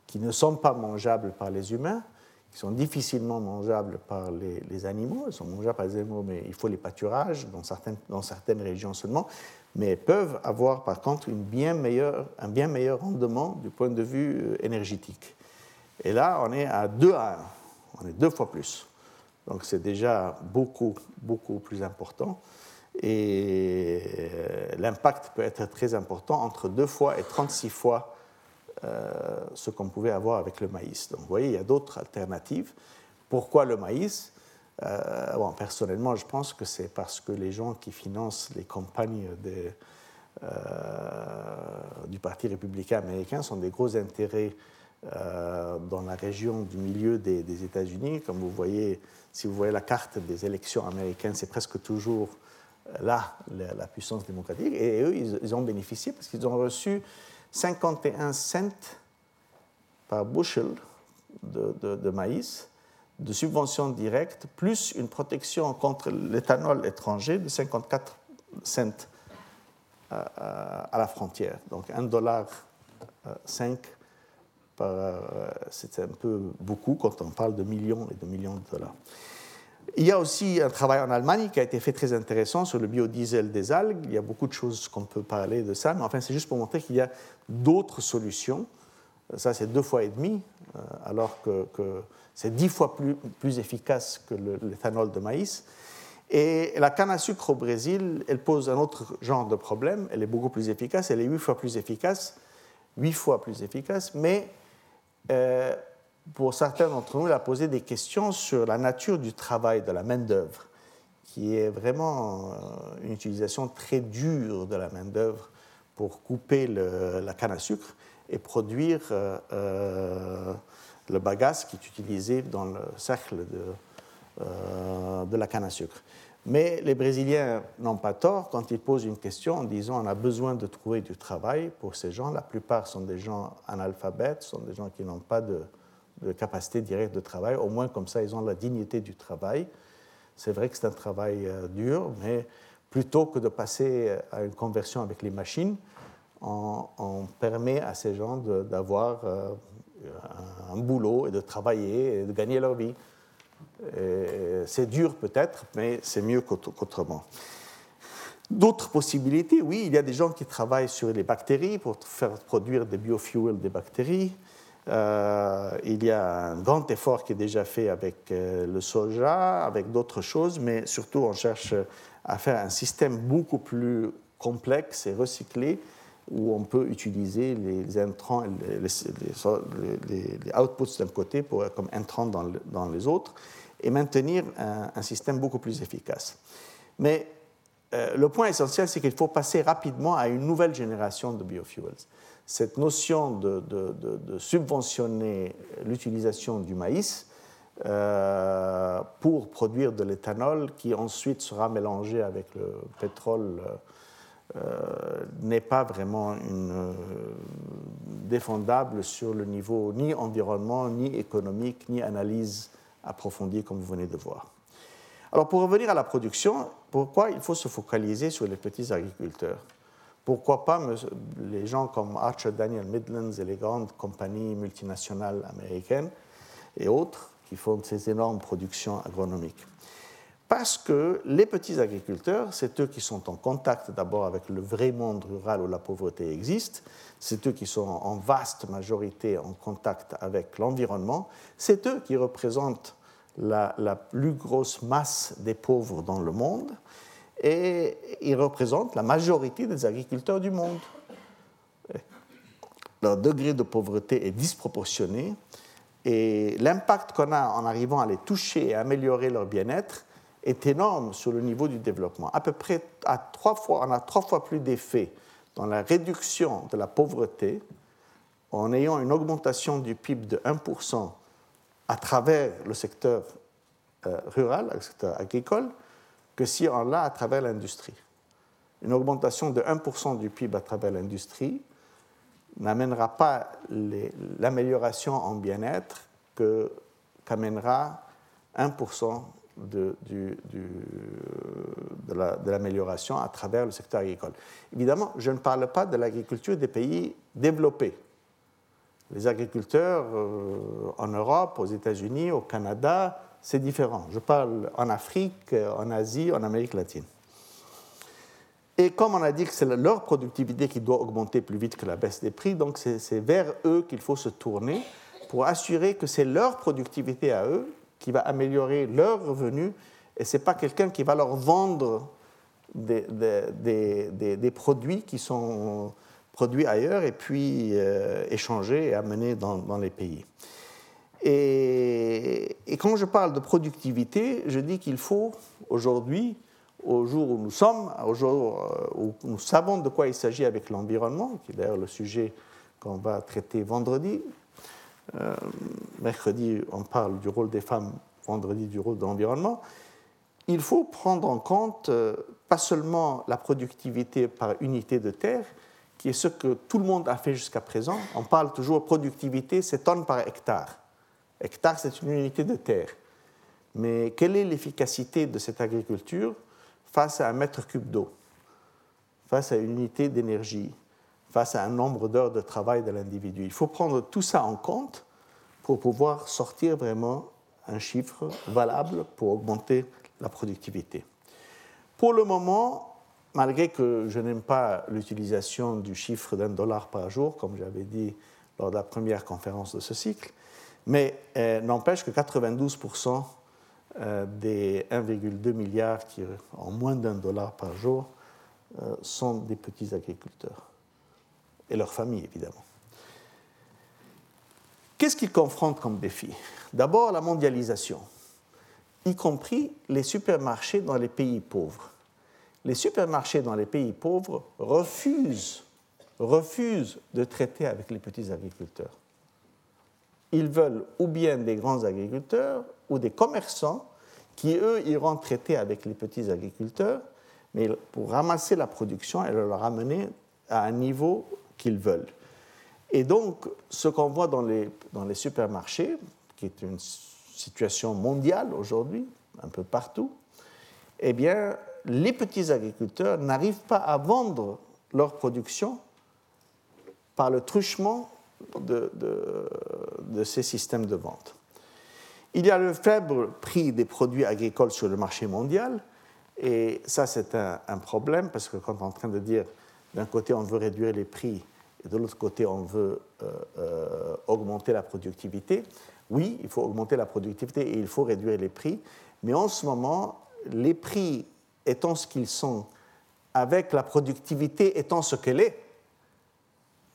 qui ne sont pas mangeables par les humains, qui sont difficilement mangeables par les, les animaux. Ils sont mangeables par les animaux, mais il faut les pâturages, dans certaines, dans certaines régions seulement, mais peuvent avoir, par contre, une bien meilleure, un bien meilleur rendement du point de vue énergétique. Et là, on est à deux à un. On est deux fois plus. Donc, c'est déjà beaucoup, beaucoup plus important. Et l'impact peut être très important, entre deux fois et trente-six fois Euh, ce qu'on pouvait avoir avec le maïs. Donc, vous voyez, il y a d'autres alternatives. Pourquoi le maïs ? euh, bon, personnellement, je pense que c'est parce que les gens qui financent les campagnes des, euh, du Parti républicain américain sont des gros intérêts euh, dans la région du milieu des, des États-Unis. Comme vous voyez, si vous voyez la carte des élections américaines, c'est presque toujours là, la, la puissance démocratique. Et eux, ils, ils ont bénéficié parce qu'ils ont reçu cinquante et un cents par bushel de, de, de maïs de subvention directe, plus une protection contre l'éthanol étranger de cinquante-quatre cents à, à, à la frontière. Donc un dollar cinq par, c'est un peu beaucoup quand on parle de millions et de millions de dollars. Il y a aussi un travail en Allemagne qui a été fait très intéressant sur le biodiesel des algues. Il y a beaucoup de choses qu'on peut parler de ça, mais enfin, c'est juste pour montrer qu'il y a d'autres solutions. Ça, c'est deux fois et demi, alors que, que c'est dix fois plus, plus efficace que le, l'éthanol de maïs. Et la canne à sucre au Brésil, elle pose un autre genre de problème. Elle est beaucoup plus efficace, elle est huit fois plus efficace huit fois plus efficace, mais euh, pour certains d'entre nous, il a posé des questions sur la nature du travail, de la main-d'œuvre, qui est vraiment une utilisation très dure de la main-d'œuvre pour couper le, la canne à sucre et produire euh, euh, le bagasse qui est utilisé dans le cercle de, euh, de la canne à sucre. Mais les Brésiliens n'ont pas tort quand ils posent une question en disant on a besoin de trouver du travail pour ces gens. La plupart sont des gens analphabètes, sont des gens qui n'ont pas de, de capacité directe de travail. Au moins, comme ça, ils ont la dignité du travail. C'est vrai que c'est un travail euh, dur, mais plutôt que de passer à une conversion avec les machines, on, on permet à ces gens de, d'avoir euh, un boulot et de travailler et de gagner leur vie. Et c'est dur peut-être, mais c'est mieux qu'autrement. D'autres possibilités, oui, il y a des gens qui travaillent sur les bactéries pour faire produire des biofuels des bactéries. Euh, il y a un grand effort qui est déjà fait avec euh, le soja, avec d'autres choses, mais surtout on cherche à faire un système beaucoup plus complexe et recyclé où on peut utiliser les intrants, les, les, les, les outputs d'un côté pour, comme intrants dans, le, dans les autres et maintenir un, un système beaucoup plus efficace. Mais euh, le point essentiel, c'est qu'il faut passer rapidement à une nouvelle génération de biofuels. Cette notion de, de, de, de subventionner l'utilisation du maïs euh, pour produire de l'éthanol qui ensuite sera mélangé avec le pétrole euh, n'est pas vraiment une, euh, défendable sur le niveau ni environnement, ni économique, ni analyse approfondie comme vous venez de voir. Alors pour revenir à la production, pourquoi il faut se focaliser sur les petits agriculteurs ? Pourquoi pas les gens comme Archer Daniel Midlands et les grandes compagnies multinationales américaines et autres qui font ces énormes productions agronomiques? Parce que les petits agriculteurs, c'est eux qui sont en contact d'abord avec le vrai monde rural où la pauvreté existe, c'est eux qui sont en vaste majorité en contact avec l'environnement, c'est eux qui représentent la, la plus grosse masse des pauvres dans le monde. Et ils représentent la majorité des agriculteurs du monde. Leur degré de pauvreté est disproportionné et l'impact qu'on a en arrivant à les toucher et à améliorer leur bien-être est énorme sur le niveau du développement. À peu près à trois fois, on a trois fois plus d'effet dans la réduction de la pauvreté en ayant une augmentation du P I B de un pour cent à travers le secteur euh, rural, le secteur agricole, que si on l'a à travers l'industrie. Une augmentation de un pour cent du P I B à travers l'industrie n'amènera pas les, l'amélioration en bien-être que, qu'amènera un pour cent de, du, du, de, la, de l'amélioration à travers le secteur agricole. Évidemment, je ne parle pas de l'agriculture des pays développés. Les agriculteurs euh, en Europe, aux États-Unis, au Canada, c'est différent. Je parle en Afrique, en Asie, en Amérique latine. Et comme on a dit que c'est leur productivité qui doit augmenter plus vite que la baisse des prix, donc c'est, c'est vers eux qu'il faut se tourner pour assurer que c'est leur productivité à eux qui va améliorer leurs revenus et ce n'est pas quelqu'un qui va leur vendre des, des, des, des, des produits qui sont produits ailleurs et puis euh, échangés et amenés dans, dans les pays. Et, et quand je parle de productivité, je dis qu'il faut aujourd'hui, au jour où nous sommes, au jour où nous savons de quoi il s'agit avec l'environnement, qui est d'ailleurs le sujet qu'on va traiter vendredi. Euh, mercredi, on parle du rôle des femmes, vendredi du rôle de l'environnement. Il faut prendre en compte euh, pas seulement la productivité par unité de terre, qui est ce que tout le monde a fait jusqu'à présent. On parle toujours de productivité, c'est tonnes par hectare. Hectare, c'est une unité de terre. Mais quelle est l'efficacité de cette agriculture face à un mètre cube d'eau, face à une unité d'énergie, face à un nombre d'heures de travail de l'individu? Il faut prendre tout ça en compte pour pouvoir sortir vraiment un chiffre valable pour augmenter la productivité. Pour le moment, malgré que je n'aime pas l'utilisation du chiffre d'un dollar par jour, comme j'avais dit lors de la première conférence de ce cycle, mais euh, n'empêche que quatre-vingt-douze pour cent euh, des un virgule deux milliard qui ont moins d'un dollar par jour euh, sont des petits agriculteurs et leurs familles, évidemment. Qu'est-ce qu'ils confrontent comme défi? D'abord, la mondialisation, y compris les supermarchés dans les pays pauvres. Les supermarchés dans les pays pauvres refusent, refusent de traiter avec les petits agriculteurs. Ils veulent ou bien des grands agriculteurs ou des commerçants qui, eux, iront traiter avec les petits agriculteurs, mais pour ramasser la production et la ramener à un niveau qu'ils veulent. Et donc, ce qu'on voit dans les, dans les supermarchés, qui est une situation mondiale aujourd'hui, un peu partout, eh bien, les petits agriculteurs n'arrivent pas à vendre leur production par le truchement de, de, de ces systèmes de vente. Il y a le faible prix des produits agricoles sur le marché mondial, et ça, c'est un, un problème, parce que quand on est en train de dire, d'un côté, on veut réduire les prix, et de l'autre côté, on veut euh, euh, augmenter la productivité. Oui, il faut augmenter la productivité et il faut réduire les prix. Mais en ce moment, les prix étant ce qu'ils sont, avec la productivité étant ce qu'elle est,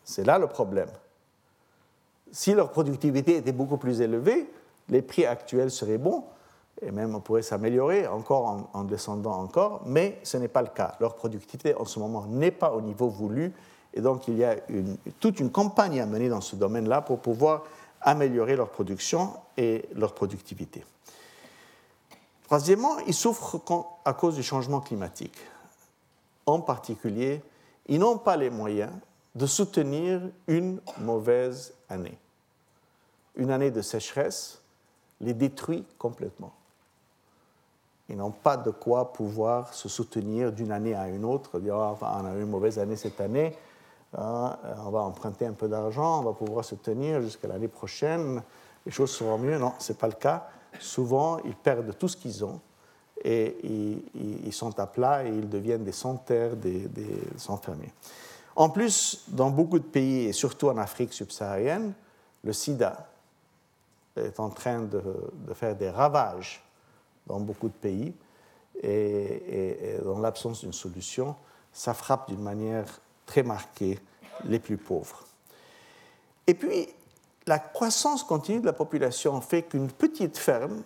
c'est là le problème. Si leur productivité était beaucoup plus élevée, les prix actuels seraient bons, et même on pourrait s'améliorer encore en, en descendant encore, mais ce n'est pas le cas. Leur productivité en ce moment n'est pas au niveau voulu, et donc il y a une, toute une campagne à mener dans ce domaine-là pour pouvoir améliorer leur production et leur productivité. Troisièmement, ils souffrent à cause du changement climatique. En particulier, ils n'ont pas les moyens de soutenir une mauvaise année. Une année de sécheresse les détruit complètement. Ils n'ont pas de quoi pouvoir se soutenir d'une année à une autre, dire oh, on a eu une mauvaise année cette année, euh, on va emprunter un peu d'argent, on va pouvoir se tenir jusqu'à l'année prochaine, les choses seront mieux. Non, ce n'est pas le cas. Souvent, ils perdent tout ce qu'ils ont et ils, ils sont à plat et ils deviennent des sans-terre, des, des sans-fermiers. En plus, dans beaucoup de pays, et surtout en Afrique subsaharienne, le sida est en train de, de faire des ravages dans beaucoup de pays, et, et, et dans l'absence d'une solution, ça frappe d'une manière très marquée les plus pauvres. Et puis, la croissance continue de la population fait qu'une petite ferme,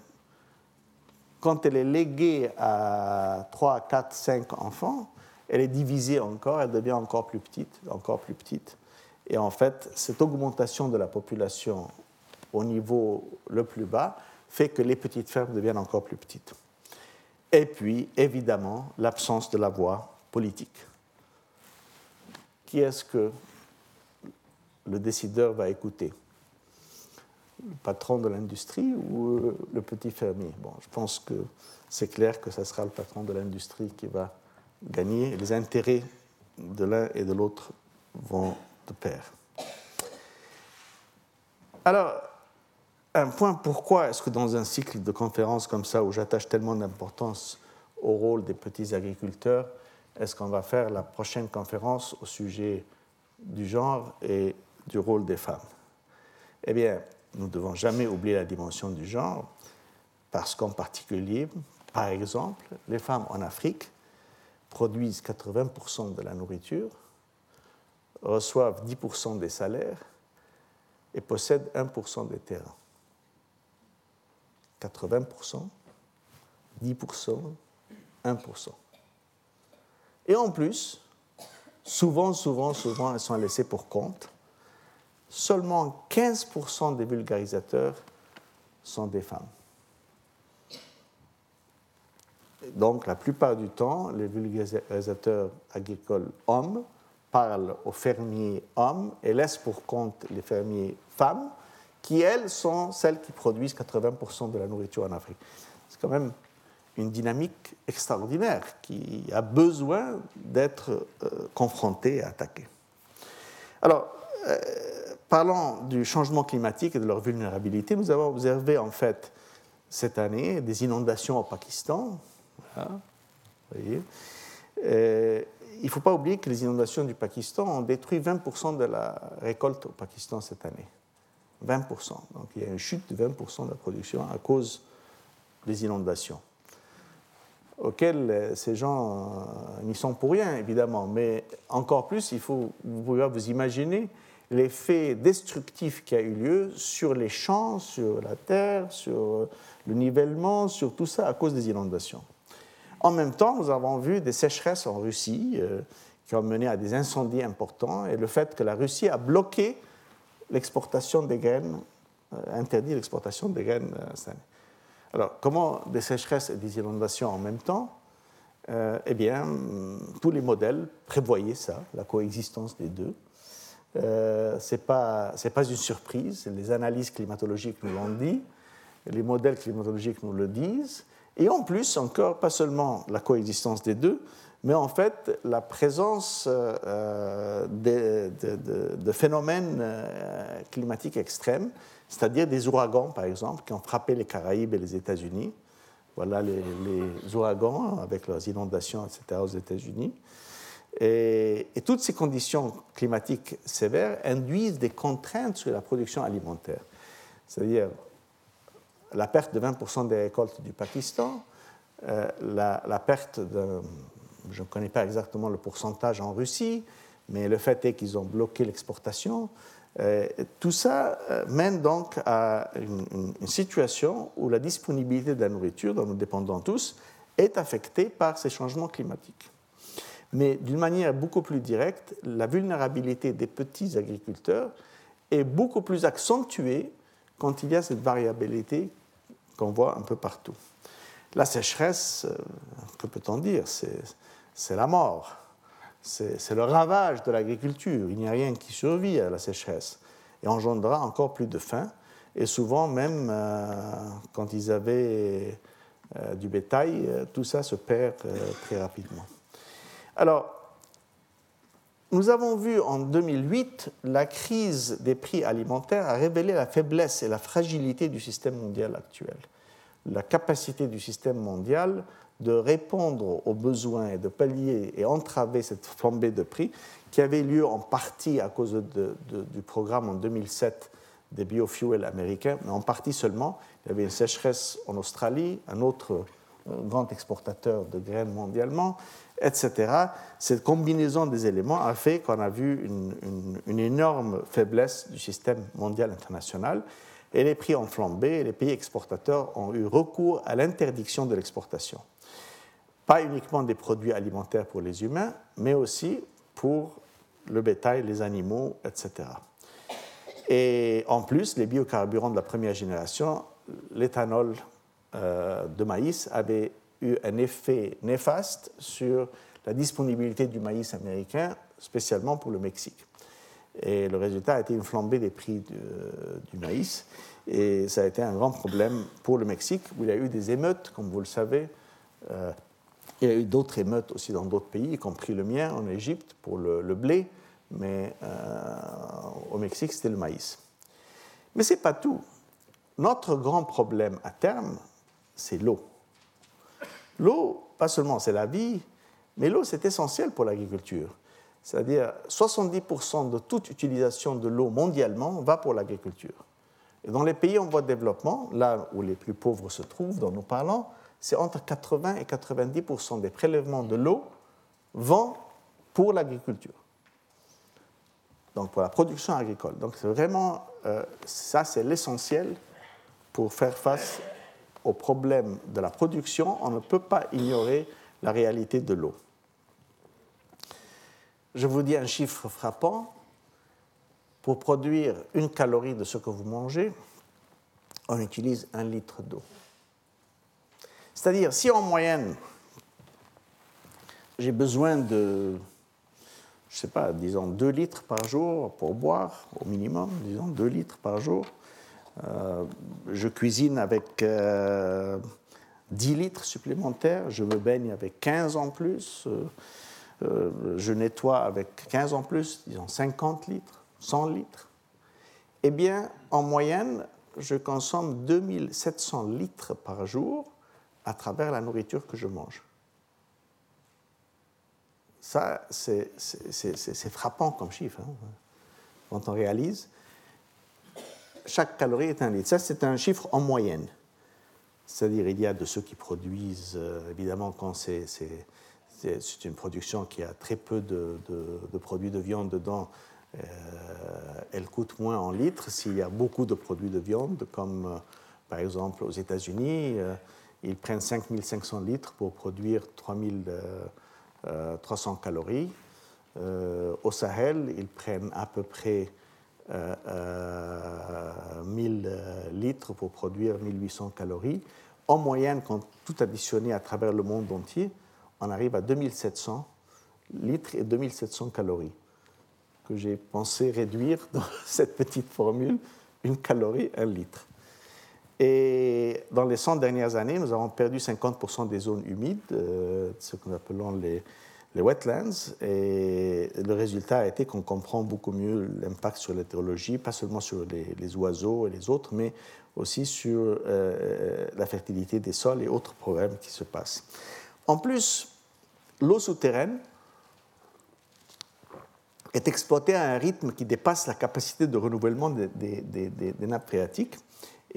quand elle est léguée à trois, quatre, cinq enfants, elle est divisée encore, elle devient encore plus petite, encore plus petite. Et en fait, cette augmentation de la population au niveau le plus bas fait que les petites fermes deviennent encore plus petites. Et puis, évidemment, l'absence de la voie politique. Qui est-ce que le décideur va écouter? Le patron de l'industrie ou le petit fermier? Bon, je pense que c'est clair que ce sera le patron de l'industrie qui va gagner, et les intérêts de l'un et de l'autre vont de pair. Alors, un point, pourquoi est-ce que dans un cycle de conférences comme ça, où j'attache tellement d'importance au rôle des petits agriculteurs, est-ce qu'on va faire la prochaine conférence au sujet du genre et du rôle des femmes? Eh bien, nous ne devons jamais oublier la dimension du genre, parce qu'en particulier, par exemple, les femmes en Afrique produisent quatre-vingts pour cent de la nourriture, reçoivent dix pour cent des salaires et possèdent un pour cent des terrains. quatre-vingts pour cent, dix pour cent, un pour cent. Et en plus, souvent, souvent, souvent, elles sont laissées pour compte. Seulement quinze pour cent des vulgarisateurs sont des femmes. Donc, la plupart du temps, les vulgarisateurs agricoles hommes parlent aux fermiers hommes et laissent pour compte les fermiers femmes, qui, elles, sont celles qui produisent quatre-vingts pour cent de la nourriture en Afrique. C'est quand même une dynamique extraordinaire qui a besoin d'être euh, confrontée et attaquée. Alors, euh, parlant du changement climatique et de leur vulnérabilité, nous avons observé, en fait, cette année, des inondations au Pakistan. Voilà, vous voyez. Euh, il ne faut pas oublier que les inondations du Pakistan ont détruit vingt pour cent de la récolte au Pakistan cette année. vingt pour cent. Donc, il y a une chute de vingt pour cent de la production à cause des inondations, auxquelles ces gens euh, n'y sont pour rien, évidemment. Mais encore plus, il faut, vous pouvez vous imaginer l'effet destructif qui a eu lieu sur les champs, sur la terre, sur le nivellement, sur tout ça à cause des inondations. En même temps, nous avons vu des sécheresses en Russie euh, qui ont mené à des incendies importants et le fait que la Russie a bloqué l'exportation des graines, euh, interdit l'exportation des graines euh, cette année. Alors, comment des sécheresses et des inondations en même temps ? Euh, eh bien, tous les modèles prévoyaient ça, la coexistence des deux. Euh, ce n'est pas, c'est pas une surprise, les analyses climatologiques nous l'ont dit, les modèles climatologiques nous le disent, et en plus, encore, pas seulement la coexistence des deux, mais en fait, la présence euh, de, de, de, de phénomènes euh, climatiques extrêmes, c'est-à-dire des ouragans, par exemple, qui ont frappé les Caraïbes et les États-Unis. Voilà les, les ouragans avec leurs inondations, et cetera, aux États-Unis. Et, et toutes ces conditions climatiques sévères induisent des contraintes sur la production alimentaire. C'est-à-dire la perte de vingt pour cent des récoltes du Pakistan, euh, la, la perte de... Je ne connais pas exactement le pourcentage en Russie, mais le fait est qu'ils ont bloqué l'exportation. Euh, tout ça euh, mène donc à une, une situation où la disponibilité de la nourriture, dont nous dépendons tous, est affectée par ces changements climatiques. Mais d'une manière beaucoup plus directe, la vulnérabilité des petits agriculteurs est beaucoup plus accentuée quand il y a cette variabilité qu'on voit un peu partout. La sécheresse, euh, que peut-on dire ? C'est, c'est la mort. C'est, c'est le ravage de l'agriculture. Il n'y a rien qui survit à la sécheresse et engendrera encore plus de faim. Et souvent, même euh, quand ils avaient euh, du bétail, euh, tout ça se perd euh, très rapidement. Alors, nous avons vu en deux mille huit, la crise des prix alimentaires a révélé la faiblesse et la fragilité du système mondial actuel. La capacité du système mondial de répondre aux besoins et de pallier et entraver cette flambée de prix qui avait lieu en partie à cause de, de, du programme en deux mille sept des biofuels américains, mais en partie seulement. Il y avait une sécheresse en Australie, un autre grand exportateur de graines mondialement, et cetera. Cette combinaison des éléments a fait qu'on a vu une, une, une énorme faiblesse du système mondial international. Et les prix ont flambé, et les pays exportateurs ont eu recours à l'interdiction de l'exportation. Pas uniquement des produits alimentaires pour les humains, mais aussi pour le bétail, les animaux, et cetera. Et en plus, les biocarburants de la première génération, l'éthanol euh, de maïs, avait eu un effet néfaste sur la disponibilité du maïs américain, spécialement pour le Mexique. Et le résultat a été une flambée des prix de, du maïs. Et ça a été un grand problème pour le Mexique, où il y a eu des émeutes, comme vous le savez. Euh, il y a eu d'autres émeutes aussi dans d'autres pays, y compris le mien, en Égypte, pour le, le blé. Mais euh, au Mexique, c'était le maïs. Mais ce n'est pas tout. Notre grand problème à terme, c'est l'eau. L'eau, pas seulement c'est la vie, mais l'eau, c'est essentiel pour l'agriculture. C'est-à-dire soixante-dix pour cent de toute utilisation de l'eau mondialement va pour l'agriculture. Et dans les pays en voie de développement, là où les plus pauvres se trouvent, dont nous parlons, c'est entre quatre-vingts et quatre-vingt-dix pour cent des prélèvements de l'eau vont pour l'agriculture, donc pour la production agricole. Donc c'est vraiment, euh, ça c'est l'essentiel pour faire face au problème de la production. On ne peut pas ignorer la réalité de l'eau. Je vous dis un chiffre frappant. Pour produire une calorie de ce que vous mangez, on utilise un litre d'eau. C'est-à-dire, si en moyenne, j'ai besoin de, je ne sais pas, disons deux litres par jour pour boire, au minimum, disons deux litres par jour, euh, je cuisine avec euh, dix litres supplémentaires, je me baigne avec quinze en plus, euh, Euh, je nettoie avec quinze en plus, disons cinquante litres, cent litres, eh bien, en moyenne, je consomme deux mille sept cents litres par jour à travers la nourriture que je mange. Ça, c'est, c'est, c'est, c'est, c'est frappant comme chiffre, hein, quand on réalise. Chaque calorie est un litre. Ça, c'est un chiffre en moyenne. C'est-à-dire, il y a de ceux qui produisent, euh, évidemment, quand c'est... c'est C'est une production qui a très peu de, de, de produits de viande dedans. Euh, elle coûte moins en litres s'il y a beaucoup de produits de viande, comme euh, par exemple aux États-Unis, euh, ils prennent cinq mille cinq cents litres pour produire trois mille trois cents calories. Euh, au Sahel, ils prennent à peu près euh, euh, mille litres pour produire mille huit cents calories. En moyenne, quand tout additionné à travers le monde entier, on arrive à deux mille sept cents litres et deux mille sept cents calories, que j'ai pensé réduire dans cette petite formule, une calorie, un litre. Et dans les cent dernières années, nous avons perdu cinquante pour cent des zones humides, euh, ce que nous appelons les, les wetlands, et le résultat a été qu'on comprend beaucoup mieux l'impact sur l'éthologie, pas seulement sur les, les oiseaux et les autres, mais aussi sur euh, la fertilité des sols et autres problèmes qui se passent. En plus, l'eau souterraine est exploitée à un rythme qui dépasse la capacité de renouvellement des, des, des, des nappes phréatiques,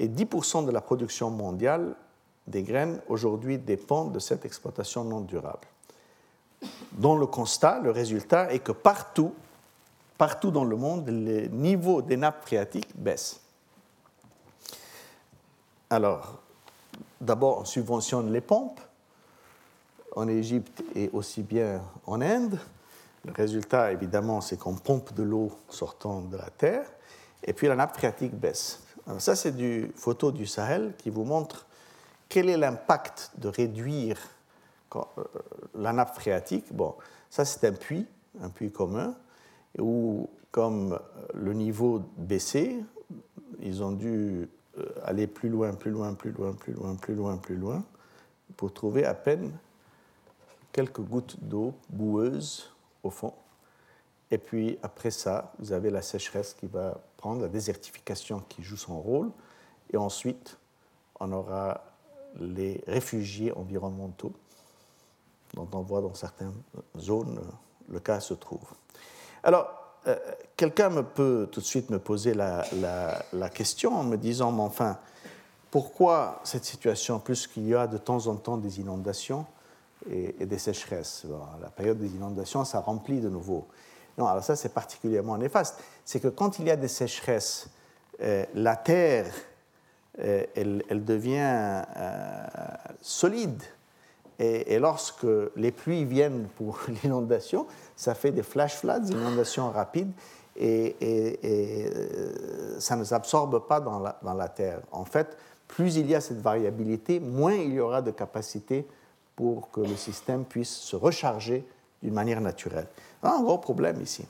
et dix pour cent de la production mondiale des graines aujourd'hui dépend de cette exploitation non durable. Dans le constat, le résultat est que partout, partout dans le monde, les niveaux des nappes phréatiques baissent. Alors, d'abord, on subventionne les pompes en Égypte et aussi bien en Inde. Le résultat, évidemment, c'est qu'on pompe de l'eau sortant de la terre, et puis la nappe phréatique baisse. Alors ça, c'est une photo du Sahel qui vous montre quel est l'impact de réduire la nappe phréatique. Bon, ça, c'est un puits, un puits commun, où, comme le niveau baissait, ils ont dû aller plus loin, plus loin, plus loin, plus loin, plus loin, plus loin, pour trouver à peine quelques gouttes d'eau boueuse au fond. Et puis, après ça, vous avez la sécheresse qui va prendre, la désertification qui joue son rôle. Et ensuite, on aura les réfugiés environnementaux, dont on voit dans certaines zones le cas se trouve. Alors, euh, quelqu'un me peut tout de suite me poser la, la, la question en me disant, mais enfin, pourquoi cette situation, plus qu'il y a de temps en temps des inondations et, et des sécheresses, bon, la période des inondations, ça remplit de nouveau. Non, alors ça, c'est particulièrement néfaste. C'est que quand il y a des sécheresses, euh, la terre, euh, elle, elle devient euh, solide. Et, et lorsque les pluies viennent pour l'inondation, ça fait des flash floods, des inondations rapides, et, et, et ça ne s'absorbe pas dans la, dans la terre. En fait, plus il y a cette variabilité, moins il y aura de capacité pour que le système puisse se recharger d'une manière naturelle. Un gros problème ici.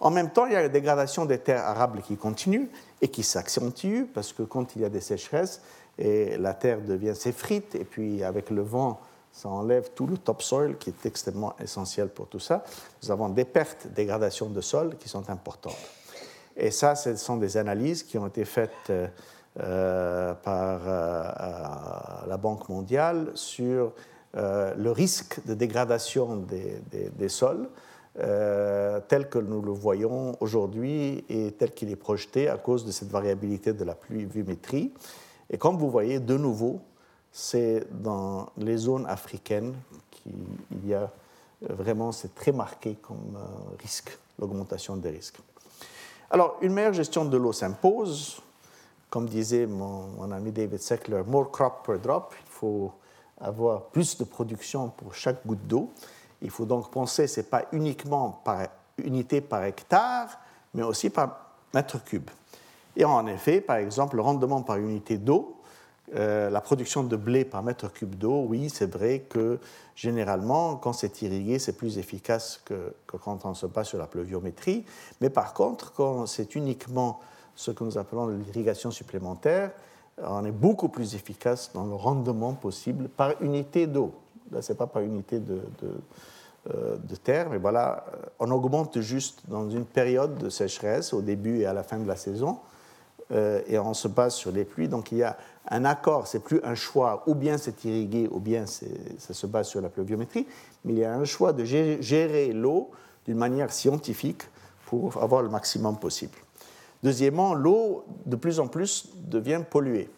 En même temps, il y a la dégradation des terres arables qui continue et qui s'accentue, parce que quand il y a des sécheresses, et la terre devient s'effrite, et puis avec le vent, ça enlève tout le topsoil qui est extrêmement essentiel pour tout ça. Nous avons des pertes, dégradations de sol qui sont importantes. Et ça, ce sont des analyses qui ont été faites euh, par euh, la Banque mondiale sur euh, le risque de dégradation des, des, des sols, Euh, tel que nous le voyons aujourd'hui et tel qu'il est projeté à cause de cette variabilité de la pluviométrie. Et comme vous voyez, de nouveau, c'est dans les zones africaines qu'il y a vraiment, c'est très marqué comme euh, risque, l'augmentation des risques. Alors, une meilleure gestion de l'eau s'impose. Comme disait mon, mon ami David Seckler, « more crop per drop », il faut avoir plus de production pour chaque goutte d'eau. Il faut donc penser, ce n'est pas uniquement par unité par hectare, mais aussi par mètre cube. Et en effet, par exemple, le rendement par unité d'eau, euh, la production de blé par mètre cube d'eau, oui, c'est vrai que généralement, quand c'est irrigué, c'est plus efficace que, que quand on se base sur la pluviométrie. Mais par contre, quand c'est uniquement ce que nous appelons l'irrigation supplémentaire, on est beaucoup plus efficace dans le rendement possible par unité d'eau. Là, ce n'est pas par unité de, de, euh, de terre, mais voilà, on augmente juste dans une période de sécheresse, au début et à la fin de la saison, euh, et on se base sur les pluies. Donc, il y a un accord, ce n'est plus un choix, ou bien c'est irrigué, ou bien c'est, ça se base sur la pluviométrie, mais il y a un choix de gérer, gérer l'eau d'une manière scientifique pour avoir le maximum possible. Deuxièmement, l'eau, de plus en plus, devient polluée.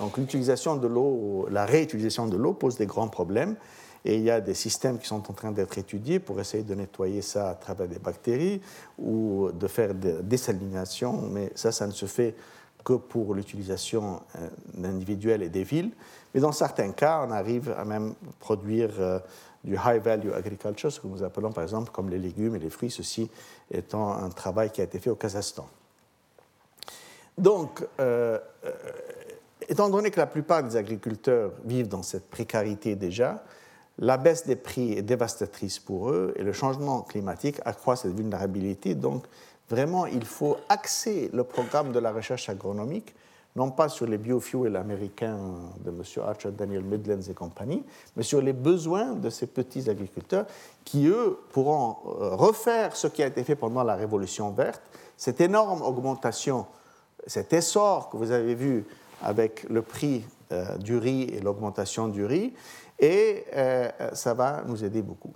Donc l'utilisation de l'eau, la réutilisation de l'eau pose des grands problèmes. Et il y a des systèmes qui sont en train d'être étudiés pour essayer de nettoyer ça à travers des bactéries ou de faire des désalinations, mais ça, ça ne se fait que pour l'utilisation individuelle et des villes. Mais dans certains cas, on arrive à même produire du high value agriculture, ce que nous appelons par exemple comme les légumes et les fruits, ceci étant un travail qui a été fait au Kazakhstan. Donc, euh, euh, étant donné que la plupart des agriculteurs vivent dans cette précarité déjà, la baisse des prix est dévastatrice pour eux et le changement climatique accroît cette vulnérabilité. Donc, vraiment, il faut axer le programme de la recherche agronomique, non pas sur les biofuels américains de M. Archer Daniel Midlands et compagnie, mais sur les besoins de ces petits agriculteurs qui, eux, pourront refaire ce qui a été fait pendant la Révolution verte. Cette énorme augmentation, cet essor que vous avez vu avec le prix euh, du riz et l'augmentation du riz, et euh, ça va nous aider beaucoup.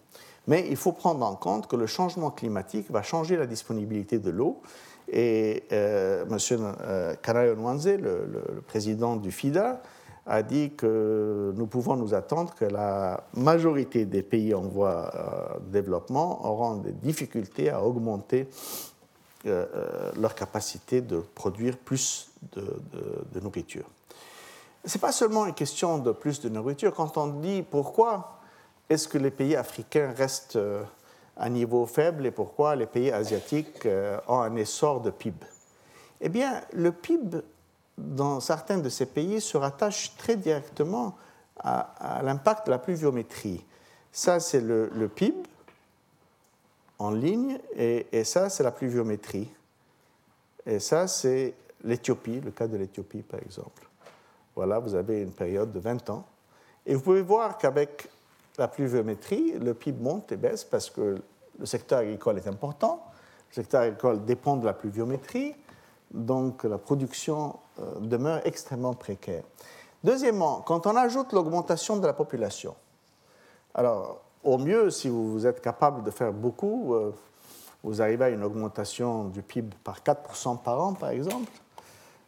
Mais il faut prendre en compte que le changement climatique va changer la disponibilité de l'eau. Et euh, M. Euh, Kanayo Nwanze, le, le, le président du FIDA, a dit que nous pouvons nous attendre que la majorité des pays en voie euh, de développement auront des difficultés à augmenter euh, euh, leur capacité de produire plus de, de, de nourriture. Ce n'est pas seulement une question de plus de nourriture. Quand on dit pourquoi est-ce que les pays africains restent à niveau faible et pourquoi les pays asiatiques ont un essor de P I B? Eh bien, le P I B, dans certains de ces pays, se rattache très directement à, à l'impact de la pluviométrie. Ça, c'est le, le P I B en ligne, et, et ça, c'est la pluviométrie. Et ça, c'est l'Éthiopie, le cas de l'Éthiopie, par exemple. Voilà, vous avez une période de vingt ans. Et vous pouvez voir qu'avec la pluviométrie, le P I B monte et baisse parce que le secteur agricole est important. Le secteur agricole dépend de la pluviométrie, donc la production demeure extrêmement précaire. Deuxièmement, quand on ajoute l'augmentation de la population, alors au mieux, si vous êtes capable de faire beaucoup, vous arrivez à une augmentation du P I B par quatre pour cent par an, par exemple,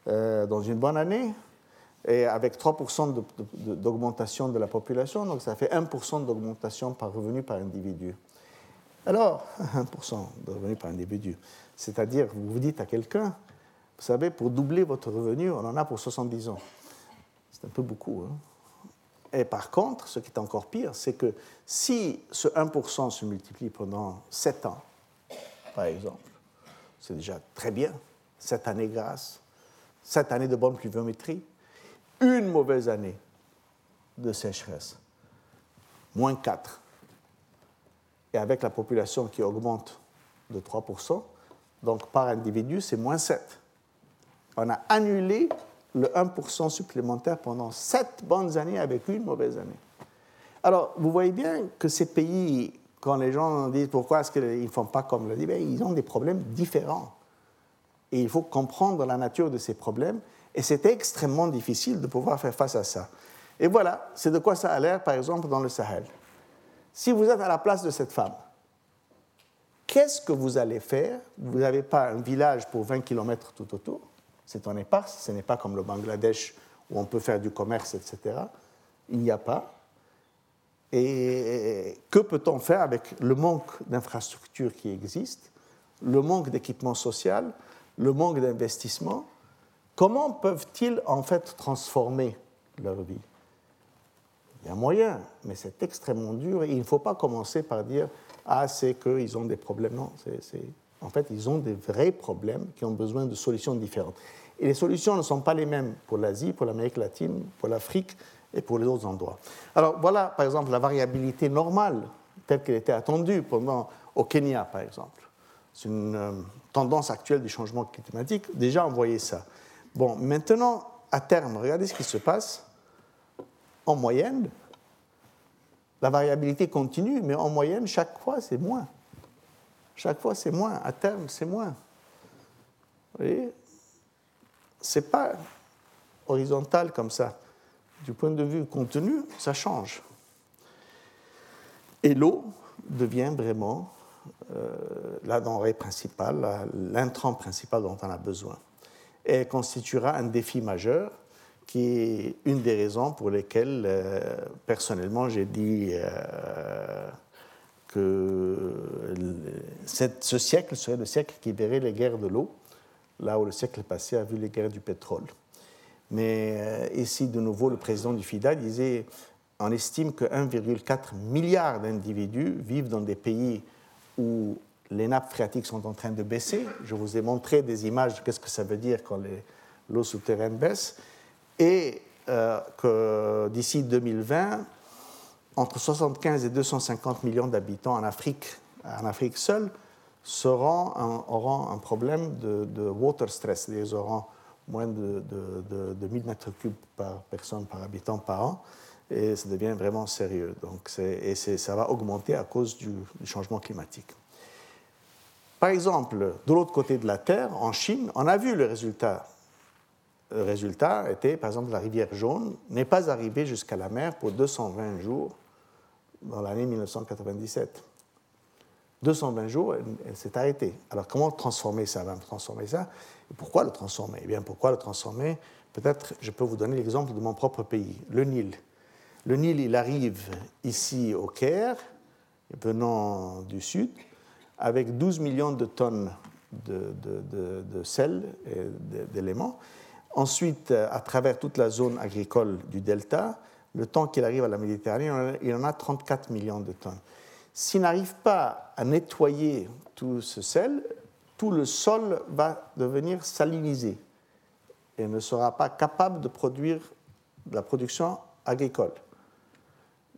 dans une bonne année, et avec trois pour cent de, de, d'augmentation de la population, donc ça fait un pour cent d'augmentation par revenu par individu. Alors, un pour cent de revenu par individu, c'est-à-dire vous dites à quelqu'un, vous savez, pour doubler votre revenu, on en a pour soixante-dix ans. C'est un peu beaucoup. Hein? Et par contre, ce qui est encore pire, c'est que si ce un pour cent se multiplie pendant sept ans, par exemple, c'est déjà très bien, sept années grasses, sept années de bonne pluviométrie, une mauvaise année de sécheresse, moins quatre. Et avec la population qui augmente de trois pour cent, donc par individu, c'est moins sept. On a annulé le un pour cent supplémentaire pendant sept bonnes années avec une mauvaise année. Alors, vous voyez bien que ces pays, quand les gens disent pourquoi est-ce qu'ils ne font pas comme le dit, ben, ils ont des problèmes différents. Et il faut comprendre la nature de ces problèmes. Et c'était extrêmement difficile de pouvoir faire face à ça. Et voilà, c'est de quoi ça a l'air, par exemple, dans le Sahel. Si vous êtes à la place de cette femme, qu'est-ce que vous allez faire? Vous n'avez pas un village pour vingt kilomètres tout autour. C'est en éparse, ce n'est pas comme le Bangladesh où on peut faire du commerce, et cetera. Il n'y a pas. Et que peut-on faire avec le manque d'infrastructures qui existent, le manque d'équipement social, le manque d'investissement? Comment peuvent-ils en fait transformer leur vie? Il y a moyen, mais c'est extrêmement dur et il ne faut pas commencer par dire « Ah, c'est qu'ils ont des problèmes ». Non, c'est, c'est... en fait, ils ont des vrais problèmes qui ont besoin de solutions différentes. Et les solutions ne sont pas les mêmes pour l'Asie, pour l'Amérique latine, pour l'Afrique et pour les autres endroits. Alors voilà, par exemple, la variabilité normale telle qu'elle était attendue pendant, au Kenya, par exemple. C'est une euh, tendance actuelle du changement climatique. Déjà, on voyait ça. Bon, maintenant, à terme, regardez ce qui se passe. En moyenne, la variabilité continue, mais en moyenne, chaque fois, c'est moins. Chaque fois, c'est moins. À terme, c'est moins. Vous voyez? C'est pas horizontal comme ça. Du point de vue contenu, ça change. Et l'eau devient vraiment euh, la denrée principale, la, l'intrant principal dont on a besoin. Et constituera un défi majeur qui est une des raisons pour lesquelles, euh, personnellement, j'ai dit euh, que le, cette, ce siècle serait le siècle qui verrait les guerres de l'eau, là où le siècle passé a vu les guerres du pétrole. Mais euh, ici, de nouveau, le président du FIDA disait « On estime que un virgule quatre milliard d'individus vivent dans des pays où les nappes phréatiques sont en train de baisser. » Je vous ai montré des images de qu'est-ce que ça veut dire quand les, l'eau souterraine baisse. Et euh, que d'ici deux mille vingt, entre soixante-quinze et deux cent cinquante millions d'habitants en Afrique, en Afrique seule, seront un, auront un problème de, de water stress. Ils auront moins de, de, de, de mille mètres cubes par personne, par habitant par an, et ça devient vraiment sérieux. Donc, c'est, et c'est, ça va augmenter à cause du, du changement climatique. Par exemple, de l'autre côté de la Terre, en Chine, on a vu le résultat. Le résultat était, par exemple, la rivière Jaune n'est pas arrivée jusqu'à la mer pour deux cent vingt jours dans l'année dix-neuf cent quatre-vingt-dix-sept. deux cent vingt jours, elle, elle s'est arrêtée. Alors, comment transformer ça ? Ben, transformer ça. Et pourquoi le transformer ? Eh bien, pourquoi le transformer ? Peut-être, je peux vous donner l'exemple de mon propre pays, le Nil. Le Nil, il arrive ici au Caire, venant du sud, avec douze millions de tonnes de, de, de, de sel et d'éléments. Ensuite, à travers toute la zone agricole du delta, le temps qu'il arrive à la Méditerranée, il en a trente-quatre millions de tonnes. S'il n'arrive pas à nettoyer tout ce sel, tout le sol va devenir salinisé et ne sera pas capable de produire de la production agricole.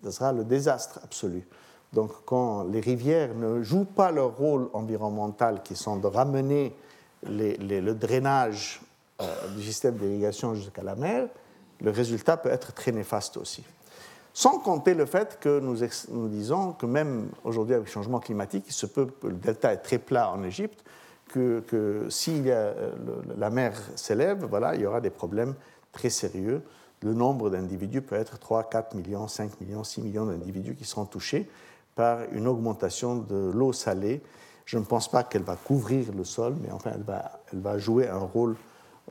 Ce sera le désastre absolu. Donc, quand les rivières ne jouent pas leur rôle environnemental, qui sont de ramener les, les, le drainage du système d'irrigation jusqu'à la mer, le résultat peut être très néfaste aussi. Sans compter le fait que nous, ex- nous disons que même aujourd'hui, avec le changement climatique, il se peut que le delta est très plat en Égypte, que, que si il y a, le, la mer s'élève, voilà, il y aura des problèmes très sérieux. Le nombre d'individus peut être trois, quatre millions, cinq millions, six millions d'individus qui seront touchés par une augmentation de l'eau salée. Je ne pense pas qu'elle va couvrir le sol, mais enfin, elle va, elle va jouer un rôle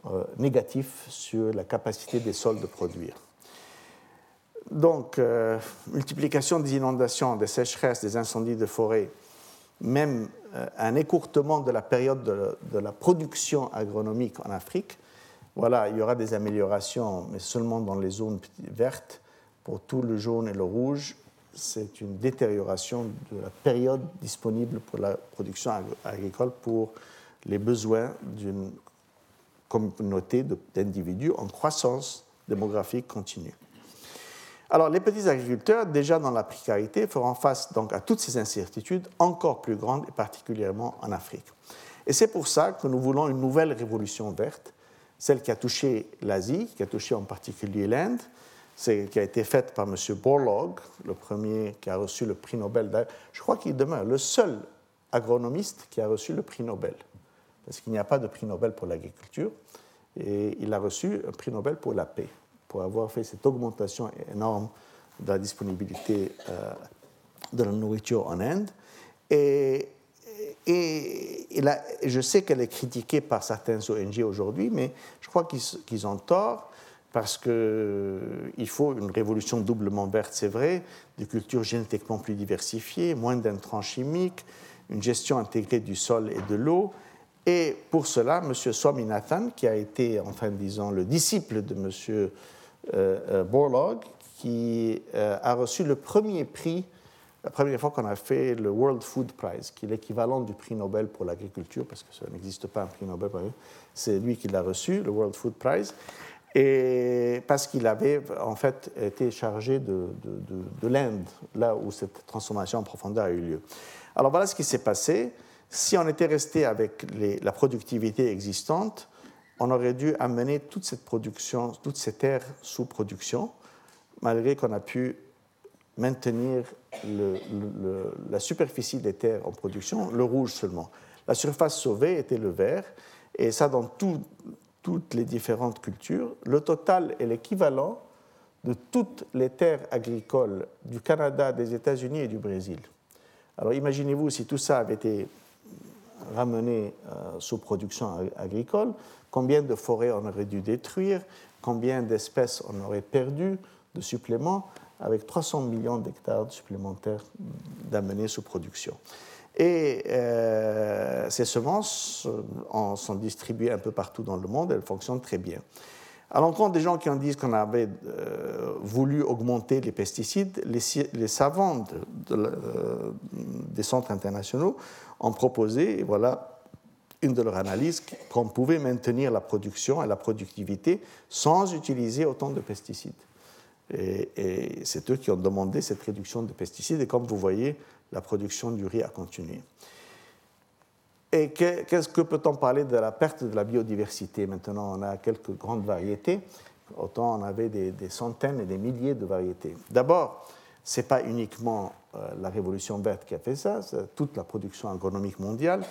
Euh, négatif sur la capacité des sols de produire. Donc, euh, multiplication des inondations, des sécheresses, des incendies de forêt, même euh, un écourtement de la période de, de la production agronomique en Afrique. Voilà, il y aura des améliorations, mais seulement dans les zones vertes. Pour tout le jaune et le rouge, c'est une détérioration de la période disponible pour la production agricole pour les besoins d'une communauté d'individus en croissance démographique continue. Alors, les petits agriculteurs, déjà dans la précarité, feront face donc à toutes ces incertitudes encore plus grandes, et particulièrement en Afrique. Et c'est pour ça que nous voulons une nouvelle révolution verte, celle qui a touché l'Asie, qui a touché en particulier l'Inde, celle qui a été faite par M. Borlaug, le premier qui a reçu le prix Nobel. Je crois qu'il demeure le seul agronomiste qui a reçu le prix Nobel, parce qu'il n'y a pas de prix Nobel pour l'agriculture, et il a reçu un prix Nobel pour la paix, pour avoir fait cette augmentation énorme de la disponibilité euh, de la nourriture en Inde. Et, et, et là, je sais qu'elle est critiquée par certaines O N G aujourd'hui, mais je crois qu'ils, qu'ils ont tort, parce qu'il faut une révolution doublement verte, c'est vrai, des cultures génétiquement plus diversifiées, moins d'intrants chimiques, une gestion intégrée du sol et de l'eau. Et pour cela, M. Swaminathan, qui a été, enfin disons, le disciple de M. Euh, Borlaug, qui euh, a reçu le premier prix, la première fois qu'on a fait le World Food Prize, qui est l'équivalent du prix Nobel pour l'agriculture, parce que ça n'existe pas un prix Nobel, c'est lui qui l'a reçu, le World Food Prize, et parce qu'il avait en fait été chargé de, de, de, de l'Inde, là où cette transformation en profondeur a eu lieu. Alors voilà ce qui s'est passé. Si on était resté avec les, la productivité existante, on aurait dû amener toute cette production, toutes ces terres sous production, malgré qu'on a pu maintenir le, le, la superficie des terres en production, le rouge seulement. La surface sauvée était le vert, et ça dans tout, toutes les différentes cultures. Le total est l'équivalent de toutes les terres agricoles du Canada, des États-Unis et du Brésil. Alors imaginez-vous si tout ça avait été ramené euh, sous production agricole, combien de forêts on aurait dû détruire, combien d'espèces on aurait perdu de suppléments, avec trois cents millions d'hectares supplémentaires d'amener sous production. Et euh, ces semences on, sont distribuées un peu partout dans le monde, elles fonctionnent très bien. À l'encontre des gens qui en disent qu'on avait euh, voulu augmenter les pesticides, les, les savants de, de, euh, des centres internationaux ont proposé, et voilà une de leurs analyses, qu'on pouvait maintenir la production et la productivité sans utiliser autant de pesticides. Et, et c'est eux qui ont demandé cette réduction de pesticides, et comme vous voyez, la production du riz a continué. Et que, qu'est-ce que peut-on parler de la perte de la biodiversité ? Maintenant, on a quelques grandes variétés. Autant on avait des, des centaines et des milliers de variétés. D'abord, ce n'est pas uniquement euh, la Révolution verte qui a fait ça, c'est toute la production agronomique mondiale.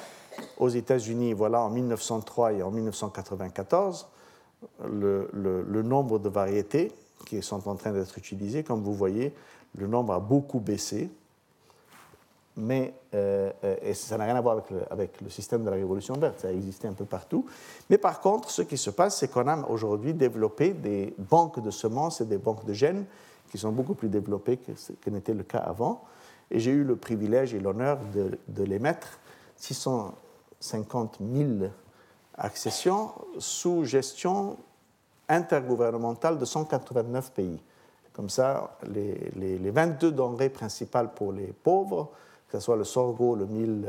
Aux États-Unis, voilà, en mille neuf cent trois et en mille neuf cent quatre-vingt-quatorze, le, le, le nombre de variétés qui sont en train d'être utilisées, comme vous voyez, le nombre a beaucoup baissé. Mais euh, et ça n'a rien à voir avec le, avec le système de la Révolution verte, ça a existé un peu partout. Mais par contre, ce qui se passe, c'est qu'on a aujourd'hui développé des banques de semences et des banques de gènes qui sont beaucoup plus développées que ce que n'était le cas avant. Et j'ai eu le privilège et l'honneur de, de les mettre, six cent cinquante mille accessions, sous gestion intergouvernementale de cent quatre-vingt-neuf pays. Comme ça, les, les, les vingt-deux denrées principales pour les pauvres, que ce soit le sorgho, le mil,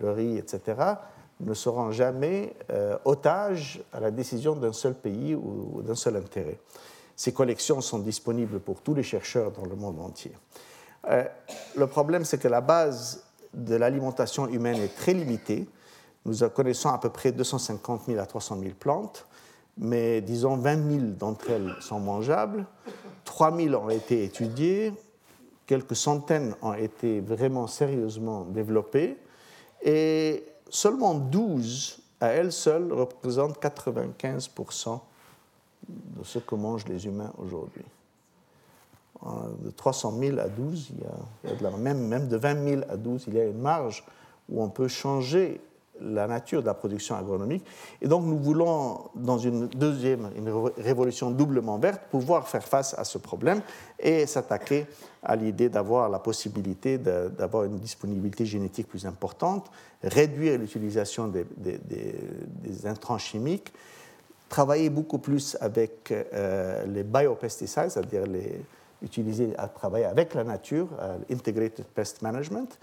le riz, et cetera, ne seront jamais euh, otages à la décision d'un seul pays ou, ou d'un seul intérêt. Ces collections sont disponibles pour tous les chercheurs dans le monde entier. Euh, le problème, c'est que la base de l'alimentation humaine est très limitée. Nous connaissons à peu près deux cent cinquante mille à trois cent mille plantes, mais disons vingt mille d'entre elles sont mangeables, trois mille ont été étudiées, quelques centaines ont été vraiment sérieusement développées, et seulement douze à elles seules représentent quatre-vingt-quinze pour cent de ce que mangent les humains aujourd'hui. De trois cent mille à douze, il y a, il y a de la même, même de vingt mille à douze, il y a une marge où on peut changer la nature de la production agronomique. Et donc, nous voulons, dans une deuxième une révolution doublement verte, pouvoir faire face à ce problème et s'attaquer à l'idée d'avoir la possibilité de, d'avoir une disponibilité génétique plus importante, réduire l'utilisation des, des, des, des intrants chimiques, travailler beaucoup plus avec euh, les biopesticides, c'est-à-dire les, utiliser à travailler avec la nature, euh, Integrated Pest Management,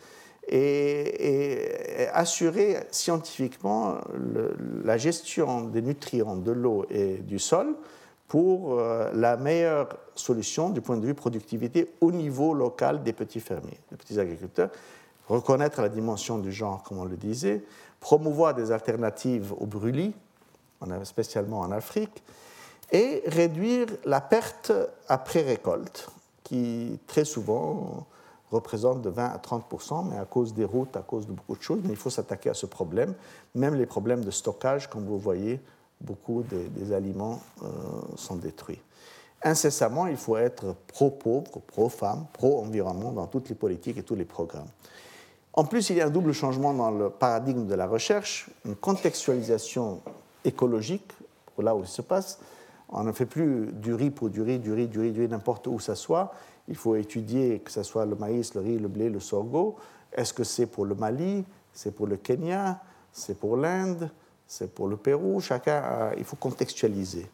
Et, et assurer scientifiquement le, la gestion des nutriments, de l'eau et du sol pour euh, la meilleure solution du point de vue productivité au niveau local des petits fermiers, des petits agriculteurs, reconnaître la dimension du genre, comme on le disait, promouvoir des alternatives au brûlis, spécialement en Afrique, et réduire la perte après récolte, qui très souvent représente de vingt à trente pour cent, mais à cause des routes, à cause de beaucoup de choses. Mais il faut s'attaquer à ce problème, même les problèmes de stockage, comme vous voyez, beaucoup des, des aliments euh, sont détruits. Incessamment, il faut être pro-pauvre, pro-femme, pro-environnement dans toutes les politiques et tous les programmes. En plus, il y a un double changement dans le paradigme de la recherche, une contextualisation écologique, là où il se passe. On ne fait plus du riz pour du riz, du riz, du riz, du riz, n'importe où ça soit. Il faut étudier que ce soit le maïs, le riz, le blé, le sorgho. Est-ce que c'est pour le Mali, c'est pour le Kenya, c'est pour l'Inde, c'est pour le Pérou? Chacun, a, il faut contextualiser.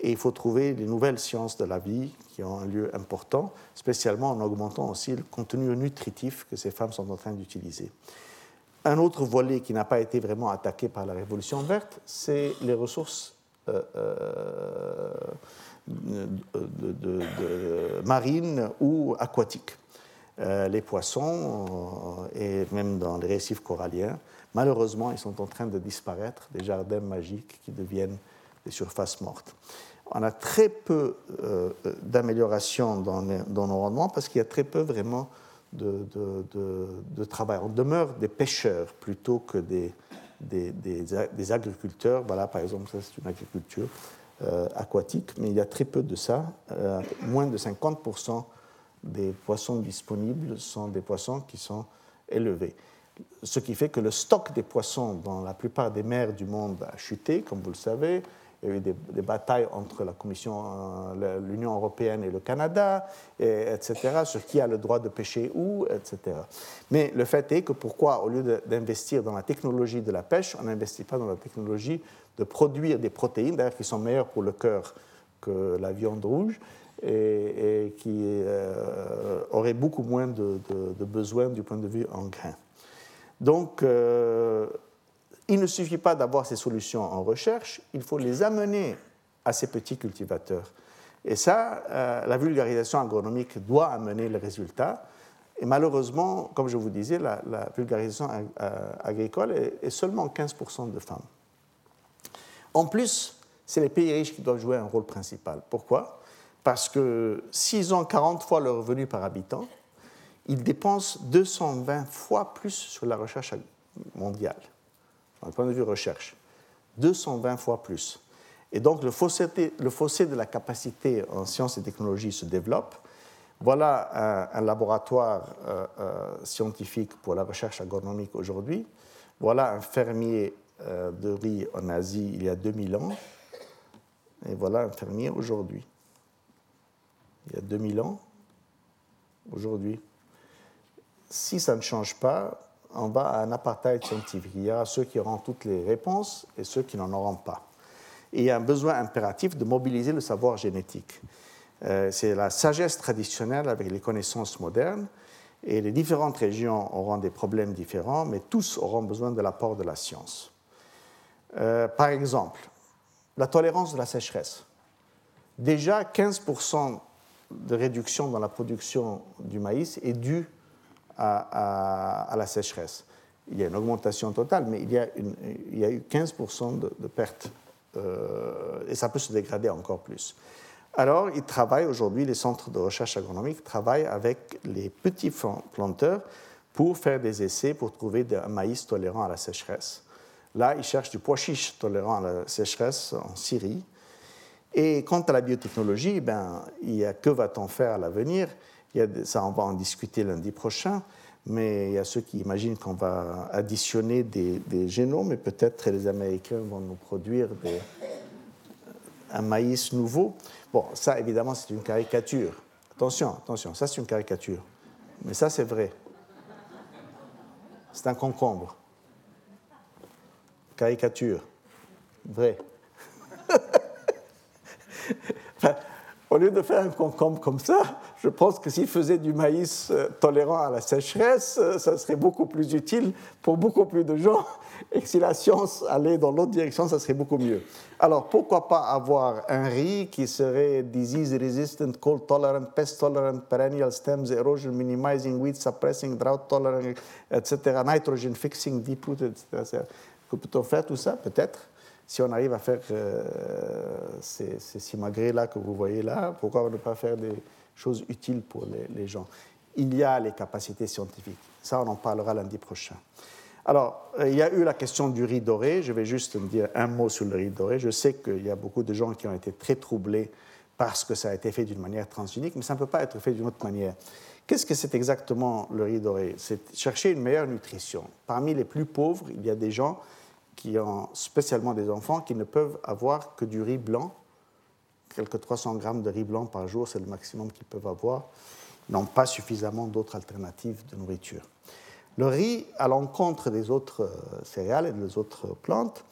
Et il faut trouver des nouvelles sciences de la vie qui ont un lieu important, spécialement en augmentant aussi le contenu nutritif que ces femmes sont en train d'utiliser. Un autre volet qui n'a pas été vraiment attaqué par la Révolution verte, c'est les ressources Euh, euh, De, de, de, de marine ou aquatique. Euh, les poissons, euh, et même dans les récifs coralliens, malheureusement, ils sont en train de disparaître, des jardins magiques qui deviennent des surfaces mortes. On a très peu euh, d'amélioration dans, les, dans nos rendements parce qu'il y a très peu vraiment de, de, de, de travail. On demeure des pêcheurs plutôt que des, des, des, des agriculteurs. Voilà, par exemple, ça, c'est une agriculture Euh, aquatique, mais il y a très peu de ça. Euh, moins de cinquante pour cent des poissons disponibles sont des poissons qui sont élevés. ce qui fait que le stock des poissons dans la plupart des mers du monde a chuté, comme vous le savez. Il y a eu des, des batailles entre la Commission, euh, l'Union européenne et le Canada, et, etc., sur qui a le droit de pêcher où, et cetera. Mais le fait est que pourquoi, au lieu de, d'investir dans la technologie de la pêche, on n'investit pas dans la technologie de produire des protéines, d'ailleurs qui sont meilleures pour le cœur que la viande rouge, et, et qui euh, auraient beaucoup moins de, de, de besoin du point de vue en grains. Donc, euh, il ne suffit pas d'avoir ces solutions en recherche, il faut les amener à ces petits cultivateurs. Et ça, euh, la vulgarisation agronomique doit amener les résultats. Et malheureusement, comme je vous disais, la, la vulgarisation ag- euh, agricole est, est seulement quinze pour cent de femmes. En plus, c'est les pays riches qui doivent jouer un rôle principal. Pourquoi ? Parce que s'ils ont quarante fois leur revenu par habitant, ils dépensent deux cent vingt fois plus sur la recherche mondiale. Du point de vue recherche, deux cent vingt fois plus. Et donc, le fossé, le fossé de la capacité en sciences et technologies se développe. Voilà un, un laboratoire euh, euh, scientifique pour la recherche agronomique aujourd'hui. Voilà un fermier euh, de riz en Asie il y a deux mille ans. Et voilà un fermier aujourd'hui. Il y a deux mille ans, aujourd'hui. Si ça ne change pas, on va à un apartheid scientifique. Il y a ceux qui auront toutes les réponses et ceux qui n'en auront pas. Et il y a un besoin impératif de mobiliser le savoir génétique. Euh, c'est la sagesse traditionnelle avec les connaissances modernes, et les différentes régions auront des problèmes différents, mais tous auront besoin de l'apport de la science. Euh, par exemple, la tolérance de la sécheresse. Déjà, quinze pour cent de réduction dans la production du maïs est due À, à, à la sécheresse. Il y a une augmentation totale, mais il y a, une, il y a eu quinze pour cent de, de pertes, euh, et ça peut se dégrader encore plus. Alors, ils travaillent aujourd'hui, les centres de recherche agronomique travaillent avec les petits planteurs pour faire des essais, pour trouver un maïs tolérant à la sécheresse. Là, ils cherchent du pois chiche tolérant à la sécheresse en Syrie. Et quant à la biotechnologie, ben, il y a que va-t-on faire à l'avenir ? Il y a, ça, on va en discuter lundi prochain, mais il y a ceux qui imaginent qu'on va additionner des, des génomes, et peut-être les Américains vont nous produire des, un maïs nouveau. Bon, ça, évidemment, c'est une caricature. Attention, attention, ça, c'est une caricature. Mais ça, c'est vrai. C'est un concombre. Caricature. Vrai. Enfin, au lieu de faire un concombre comme ça, je pense que s'il faisait du maïs tolérant à la sécheresse, ça serait beaucoup plus utile pour beaucoup plus de gens, et que si la science allait dans l'autre direction, ça serait beaucoup mieux. Alors, pourquoi pas avoir un riz qui serait disease resistant, cold tolerant, pest tolerant, perennial stems, erosion minimizing, weed suppressing, drought tolerant, et cetera, nitrogen fixing, deep root, et cetera. Peut-on faire tout ça ? Peut-être. Si on arrive à faire euh, ces, ces simagrées-là que vous voyez là, pourquoi ne pas faire des choses utiles pour les, les gens. Il y a les capacités scientifiques. Ça, on en parlera lundi prochain. Alors, il y a eu la question du riz doré. Je vais juste me dire un mot sur le riz doré. Je sais qu'il y a beaucoup de gens qui ont été très troublés parce que ça a été fait d'une manière transgénique, mais ça ne peut pas être fait d'une autre manière. Qu'est-ce que c'est exactement le riz doré ? C'est chercher une meilleure nutrition. Parmi les plus pauvres, il y a des gens qui ont spécialement des enfants qui ne peuvent avoir que du riz blanc. Quelques trois cents grammes de riz blanc par jour, c'est le maximum qu'ils peuvent avoir. Ils n'ont pas suffisamment d'autres alternatives de nourriture. Le riz, à l'encontre des autres céréales et des autres plantes,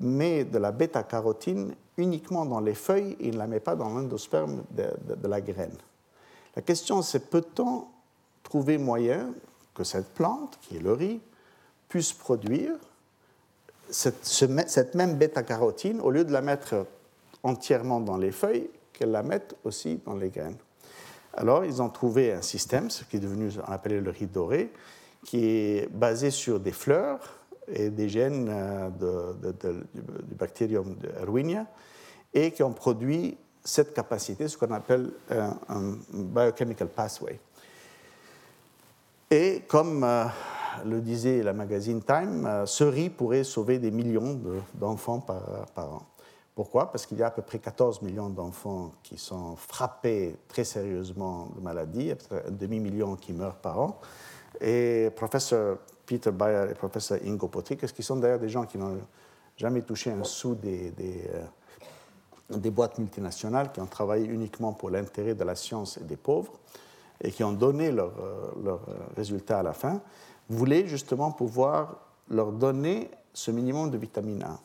met de la bêta-carotine uniquement dans les feuilles et ne la met pas dans l'endosperme de, de, de la graine. La question, c'est peut-on trouver moyen que cette plante, qui est le riz, puisse produire cette, cette même bêta-carotine au lieu de la mettre entièrement dans les feuilles, qu'elles la mettent aussi dans les graines. Alors, ils ont trouvé un système, ce qui est devenu, on appelait le riz doré, qui est basé sur des fleurs et des gènes de, de, de, du bactérium de Erwinia, et qui ont produit cette capacité, ce qu'on appelle un, un biochemical pathway. Et comme euh, le disait la magazine Time, euh, ce riz pourrait sauver des millions de, d'enfants par, par an. Pourquoi ? Parce qu'il y a à peu près quatorze millions d'enfants qui sont frappés très sérieusement de maladies, un demi-million qui meurent par an. Et professeur Peter Bayer et professeur Ingo Potrick, qui sont d'ailleurs des gens qui n'ont jamais touché un sou des, des, euh, des boîtes multinationales, qui ont travaillé uniquement pour l'intérêt de la science et des pauvres, et qui ont donné leurs leur résultats à la fin, voulaient justement pouvoir leur donner ce minimum de vitamine A.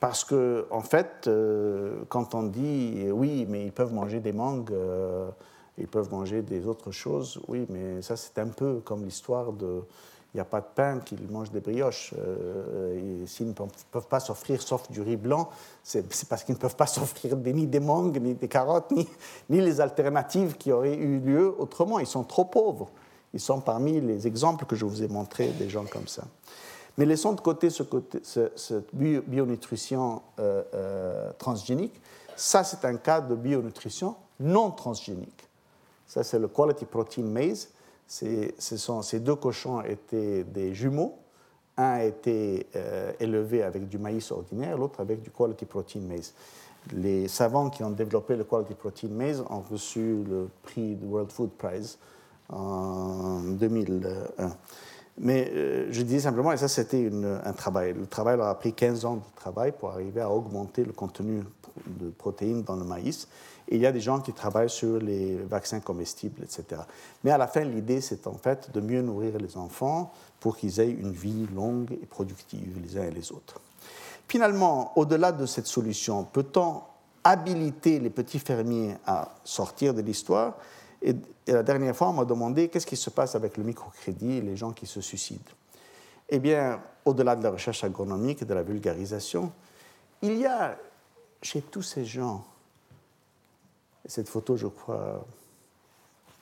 Parce que, en fait, euh, quand on dit « oui, mais ils peuvent manger des mangues, euh, ils peuvent manger des autres choses », oui, mais ça c'est un peu comme l'histoire de « il n'y a pas de pain, qu'ils mangent des brioches euh, ». S'ils ne peuvent pas s'offrir, sauf du riz blanc, c'est, c'est parce qu'ils ne peuvent pas s'offrir des, ni des mangues, ni des carottes, ni, ni les alternatives qui auraient eu lieu autrement. Ils sont trop pauvres. Ils sont parmi les exemples que je vous ai montrés des gens comme ça. Mais laissons de côté cette ce, ce bionutrition euh, euh, transgénique. Ça, c'est un cas de bionutrition non transgénique. Ça, c'est le Quality Protein Maize. C'est, ce sont, ces deux cochons étaient des jumeaux. Un a été euh, élevé avec du maïs ordinaire, l'autre avec du Quality Protein Maize. Les savants qui ont développé le Quality Protein Maize ont reçu le prix du World Food Prize en deux mille un. Mais euh, je dis simplement, et ça c'était une, un travail, le travail leur a pris quinze ans de travail pour arriver à augmenter le contenu de protéines dans le maïs. Et il y a des gens qui travaillent sur les vaccins comestibles, et cetera. Mais à la fin, l'idée, c'est en fait de mieux nourrir les enfants pour qu'ils aient une vie longue et productive, les uns et les autres. Finalement, au-delà de cette solution, peut-on habiliter les petits fermiers à sortir de l'histoire ? Et la dernière fois, on m'a demandé qu'est-ce qui se passe avec le microcrédit et les gens qui se suicident. Eh bien, au-delà de la recherche agronomique et de la vulgarisation, il y a chez tous ces gens, et cette photo, je crois,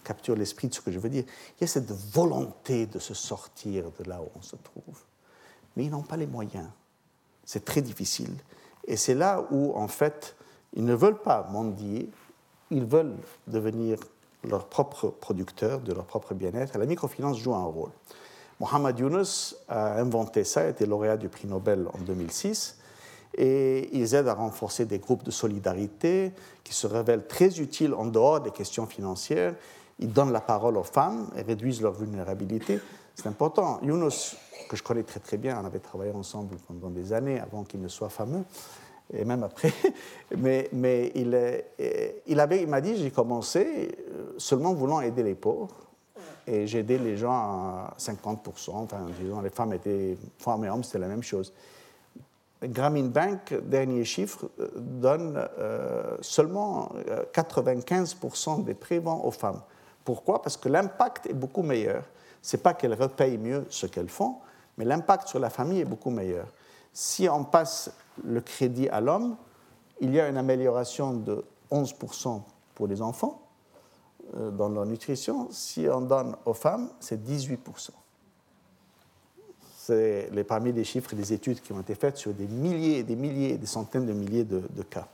capture l'esprit de ce que je veux dire, il y a cette volonté de se sortir de là où on se trouve. Mais ils n'ont pas les moyens. C'est très difficile. Et c'est là où, en fait, ils ne veulent pas mendier, ils veulent devenir leurs propres producteurs, de leur propre bien-être, et la microfinance joue un rôle. Mohamed Yunus a inventé ça, était lauréat du prix Nobel en deux mille six, et ils aident à renforcer des groupes de solidarité qui se révèlent très utiles en dehors des questions financières. Ils donnent la parole aux femmes et réduisent leur vulnérabilité. C'est important. Yunus, que je connais très très bien, on avait travaillé ensemble pendant des années avant qu'il ne soit fameux, et même après, mais, mais il, est, il, avait, il m'a dit, j'ai commencé seulement voulant aider les pauvres, et j'ai aidé les gens à cinquante pour cent, enfin, disons, les femmes étaient, femmes et hommes, c'était la même chose. Grameen Bank, dernier chiffre, donne euh, seulement quatre-vingt-quinze pour cent des prêts vont aux femmes. Pourquoi ? Parce que l'impact est beaucoup meilleur. Ce n'est pas qu'elles repayent mieux ce qu'elles font, mais l'impact sur la famille est beaucoup meilleur. Si on passe le crédit à l'homme, il y a une amélioration de onze pour cent pour les enfants euh, dans leur nutrition. Si on donne aux femmes, c'est dix-huit pour cent. C'est les, parmi les chiffres et les études qui ont été faites sur des milliers et des milliers et des centaines de milliers de, de cas.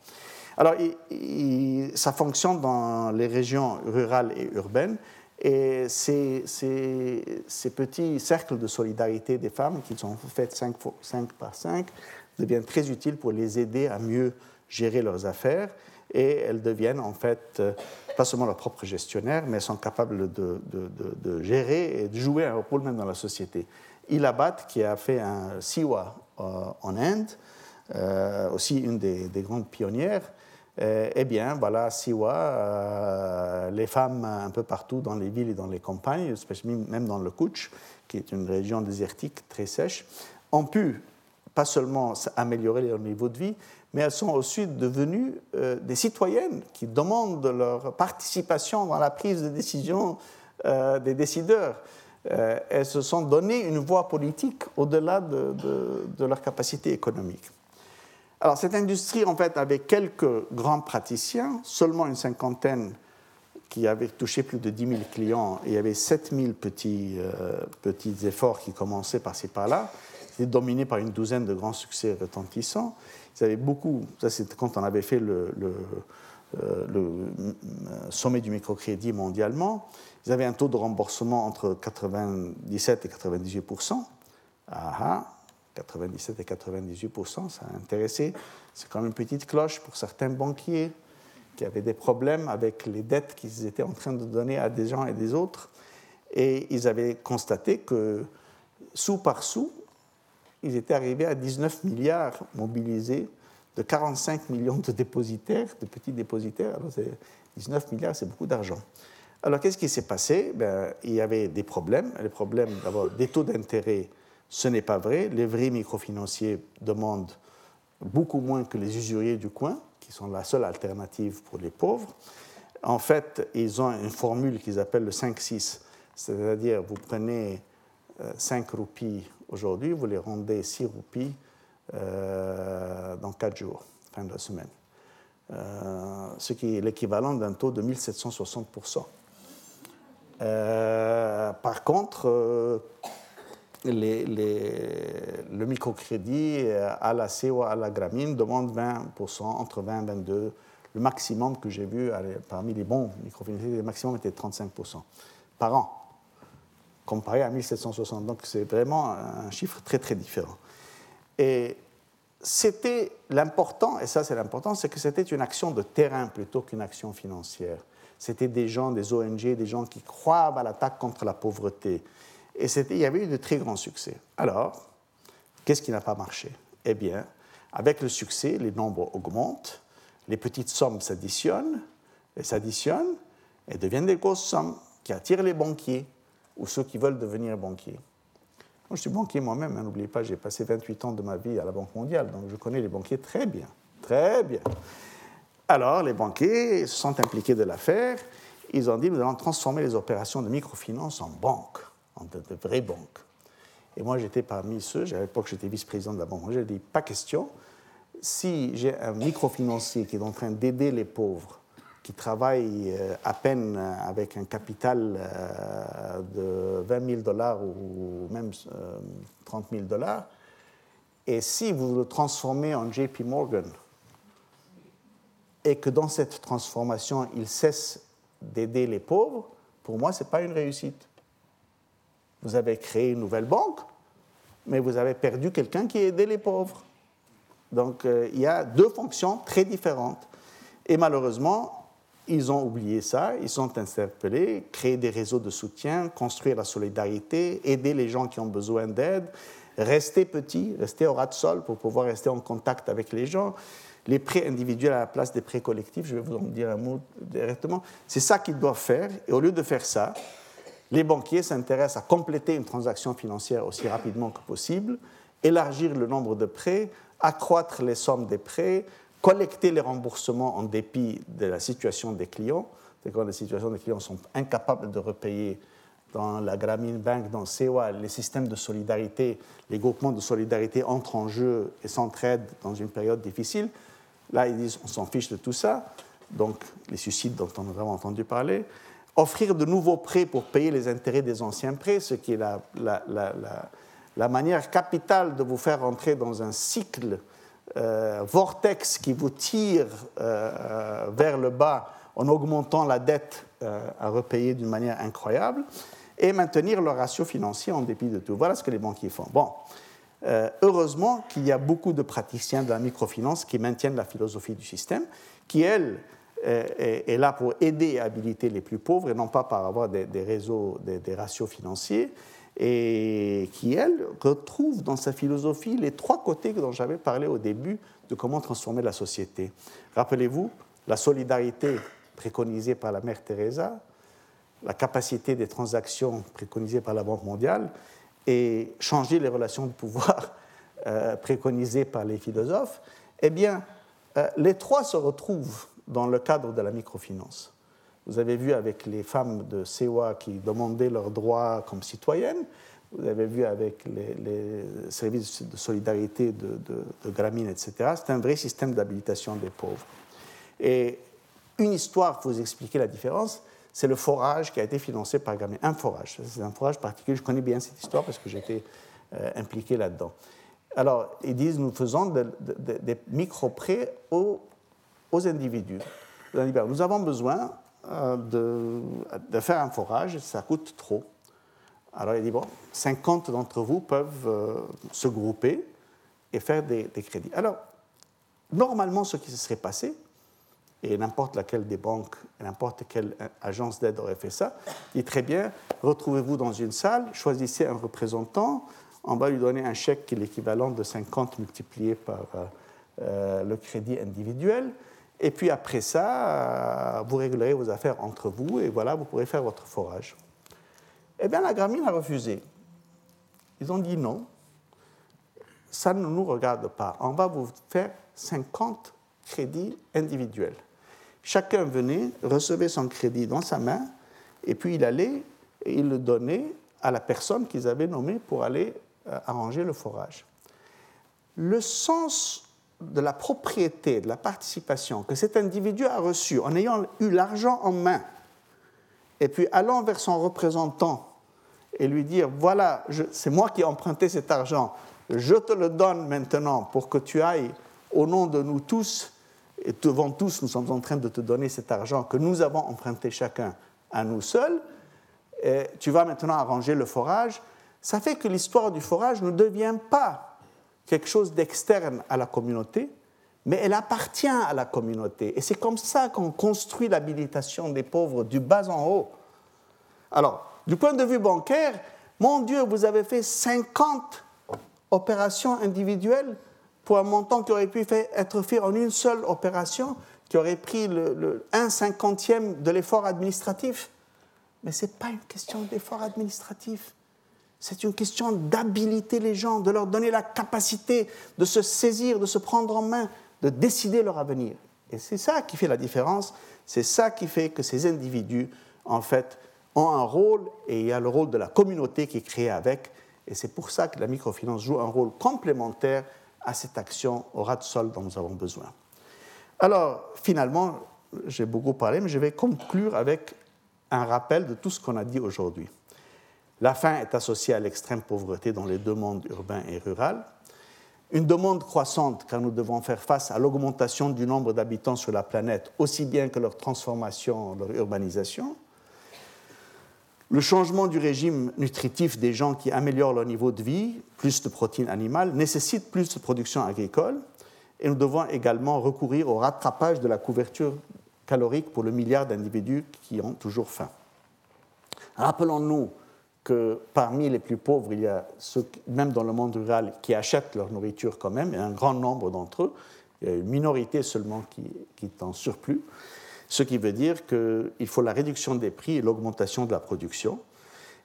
Alors, il, il, ça fonctionne dans les régions rurales et urbaines. Et ces, ces, ces petits cercles de solidarité des femmes, qui sont faits cinq par cinq, deviennent très utiles pour les aider à mieux gérer leurs affaires. Et elles deviennent, en fait, pas seulement leurs propres gestionnaires, mais elles sont capables de, de, de, de gérer et de jouer un rôle même dans la société. Ilabat, qui a fait un Sewa euh, en Inde, euh, aussi une des, des grandes pionnières, eh bien, voilà, Sewa, euh, les femmes un peu partout dans les villes et dans les campagnes, même dans le Kutch, qui est une région désertique très sèche, ont pu pas seulement améliorer leur niveau de vie, mais elles sont aussi devenues euh, des citoyennes qui demandent leur participation dans la prise de décision euh, des décideurs. Euh, elles se sont données une voix politique au-delà de, de, de leur capacité économique. Alors, cette industrie, en fait, avec quelques grands praticiens, seulement une cinquantaine qui avaient touché plus de dix mille clients, et il y avait sept mille petits, euh, petits efforts qui commençaient par-ci par-là. C'était dominé par une douzaine de grands succès retentissants. Ils avaient beaucoup, ça c'est quand on avait fait le, le, euh, le sommet du microcrédit mondialement, ils avaient un taux de remboursement entre quatre-vingt-dix-sept et quatre-vingt-dix-huit pour cent. Ah ah. quatre-vingt-dix-sept et quatre-vingt-dix-huit pour cent, ça a intéressé. C'est quand même une petite cloche pour certains banquiers qui avaient des problèmes avec les dettes qu'ils étaient en train de donner à des gens et des autres. Et ils avaient constaté que sou par sou, ils étaient arrivés à dix-neuf milliards mobilisés de quarante-cinq millions de dépositaires, de petits dépositaires. Alors, c'est dix-neuf milliards, c'est beaucoup d'argent. Alors, qu'est-ce qui s'est passé? Ben, il y avait des problèmes. Les problèmes, d'abord, des taux d'intérêt, ce n'est pas vrai. Les vrais microfinanciers demandent beaucoup moins que les usuriers du coin, qui sont la seule alternative pour les pauvres. En fait, ils ont une formule qu'ils appellent le cinq six, c'est-à-dire vous prenez cinq roupies aujourd'hui, vous les rendez six roupies euh, dans quatre jours, fin de la semaine. Euh, ce qui est l'équivalent d'un taux de mille sept cent soixante pour cent. Euh, par contre, euh, les, les, le microcrédit à la Sewa, à la Grameen, demande vingt pour cent, entre vingt et vingt-deux pour cent. Le maximum que j'ai vu parmi les bons microfinanciers, le maximum était de trente-cinq pour cent par an, comparé à mille sept cent soixante. Donc, c'est vraiment un chiffre très, très différent. Et c'était l'important, et ça, c'est l'important, c'est que c'était une action de terrain plutôt qu'une action financière. C'était des gens, des O N G, des gens qui croient à l'attaque contre la pauvreté. Et c'était, il y avait eu de très grands succès. Alors, qu'est-ce qui n'a pas marché? Eh bien, avec le succès, les nombres augmentent, les petites sommes s'additionnent, et s'additionnent, et deviennent des grosses sommes qui attirent les banquiers ou ceux qui veulent devenir banquiers. Moi, je suis banquier moi-même, hein, n'oubliez pas, j'ai passé vingt-huit ans de ma vie à la Banque mondiale, donc je connais les banquiers très bien, très bien. Alors, les banquiers se sont impliqués de l'affaire, ils ont dit, nous allons transformer les opérations de microfinance en banque, en de, de vraies banques. Et moi, j'étais parmi ceux, à l'époque, j'étais vice-président de la Banque mondiale, j'ai dit, pas question. Si j'ai un microfinancier qui est en train d'aider les pauvres, qui travaille à peine avec un capital de vingt mille dollars ou même trente mille dollars, et si vous le transformez en J P Morgan et que dans cette transformation, il cesse d'aider les pauvres, pour moi, ce n'est pas une réussite. Vous avez créé une nouvelle banque, mais vous avez perdu quelqu'un qui aidait les pauvres. Donc, euh, il y a deux fonctions très différentes. Et malheureusement, ils ont oublié ça, ils sont interpellés, créer des réseaux de soutien, construire la solidarité, aider les gens qui ont besoin d'aide, rester petit, rester au ras de sol pour pouvoir rester en contact avec les gens. Les prêts individuels à la place des prêts collectifs, je vais vous en dire un mot directement, c'est ça qu'ils doivent faire. Et au lieu de faire ça, les banquiers s'intéressent à compléter une transaction financière aussi rapidement que possible, élargir le nombre de prêts, accroître les sommes des prêts, collecter les remboursements en dépit de la situation des clients. C'est quand les situations des clients sont incapables de repayer dans la Grameen Bank, dans Sewa, les systèmes de solidarité, les groupements de solidarité entrent en jeu et s'entraident dans une période difficile. Là, ils disent on s'en fiche de tout ça. Donc, les suicides dont on a vraiment entendu parler. Offrir de nouveaux prêts pour payer les intérêts des anciens prêts, ce qui est la... la, la, la la manière capitale de vous faire entrer dans un cycle euh, vortex qui vous tire euh, vers le bas en augmentant la dette euh, à repayer d'une manière incroyable et maintenir le ratio financier en dépit de tout. Voilà ce que les banquiers font. Bon, euh, heureusement qu'il y a beaucoup de praticiens de la microfinance qui maintiennent la philosophie du système, qui, elle, est, est là pour aider et habiliter les plus pauvres et non pas par avoir des, des réseaux, des, des ratios financiers, et qui, elle, retrouve dans sa philosophie les trois côtés dont j'avais parlé au début de comment transformer la société. Rappelez-vous, la solidarité préconisée par la mère Teresa, la capacité des transactions préconisée par la Banque mondiale et changer les relations de pouvoir euh, préconisées par les philosophes, eh bien, euh, les trois se retrouvent dans le cadre de la microfinance. Vous avez vu avec les femmes de Sewa qui demandaient leurs droits comme citoyennes. Vous avez vu avec les, les services de solidarité de, de, de Grameen, et cetera. C'est un vrai système d'habilitation des pauvres. Et une histoire pour vous expliquer la différence, c'est le forage qui a été financé par Grameen. Un forage, c'est un forage particulier. Je connais bien cette histoire parce que j'étais euh, impliqué là-dedans. Alors, ils disent, nous faisons des de, de, de micro-prêts aux, aux individus. Nous avons besoin... De, de faire un forage, ça coûte trop. Alors il dit, bon, cinquante d'entre vous peuvent euh, se grouper et faire des, des crédits. Alors, normalement, ce qui se serait passé, et n'importe laquelle des banques, n'importe quelle agence d'aide aurait fait ça, dit très bien, retrouvez-vous dans une salle, choisissez un représentant, on va lui donner un chèque qui est l'équivalent de cinquante multiplié par euh, le crédit individuel, et puis après ça, euh, vous réglerez vos affaires entre vous, et voilà, vous pourrez faire votre forage. Eh bien, la Grameen a refusé. Ils ont dit non, ça ne nous regarde pas, on va vous faire cinquante crédits individuels. Chacun venait, recevait son crédit dans sa main, et puis il allait et il le donnait à la personne qu'ils avaient nommée pour aller euh, arranger le forage. Le sens de la propriété, de la participation que cet individu a reçu en ayant eu l'argent en main, et puis allant vers son représentant et lui dire « Voilà, je, c'est moi qui ai emprunté cet argent, je te le donne maintenant pour que tu ailles au nom de nous tous, et devant tous, nous sommes en train de te donner cet argent que nous avons emprunté chacun à nous seuls, et tu vas maintenant arranger le forage. » Ça fait que l'histoire du forage ne devient pas quelque chose d'externe à la communauté, mais elle appartient à la communauté. Et c'est comme ça qu'on construit l'habilitation des pauvres du bas en haut. Alors, du point de vue bancaire, mon Dieu, vous avez fait cinquante opérations individuelles pour un montant qui aurait pu être fait en une seule opération, qui aurait pris le, le un cinquantième de l'effort administratif. Mais ce n'est pas une question d'effort administratif. C'est une question d'habiliter les gens, de leur donner la capacité de se saisir, de se prendre en main, de décider leur avenir. Et c'est ça qui fait la différence. C'est ça qui fait que ces individus, en fait, ont un rôle, et il y a le rôle de la communauté qui est créée avec. Et c'est pour ça que la microfinance joue un rôle complémentaire à cette action au ras de sol dont nous avons besoin. Alors, finalement, j'ai beaucoup parlé, mais je vais conclure avec un rappel de tout ce qu'on a dit aujourd'hui. La faim est associée à l'extrême pauvreté dans les deux mondes urbain et rural. Une demande croissante, car nous devons faire face à l'augmentation du nombre d'habitants sur la planète, aussi bien que leur transformation, leur urbanisation. Le changement du régime nutritif des gens qui améliore leur niveau de vie, plus de protéines animales, nécessite plus de production agricole, et nous devons également recourir au rattrapage de la couverture calorique pour le milliard d'individus qui ont toujours faim. Rappelons-nous que parmi les plus pauvres, il y a ceux, même dans le monde rural, qui achètent leur nourriture quand même, et un grand nombre d'entre eux, il y a une minorité seulement qui, qui est en surplus. Ce qui veut dire qu'il faut la réduction des prix et l'augmentation de la production.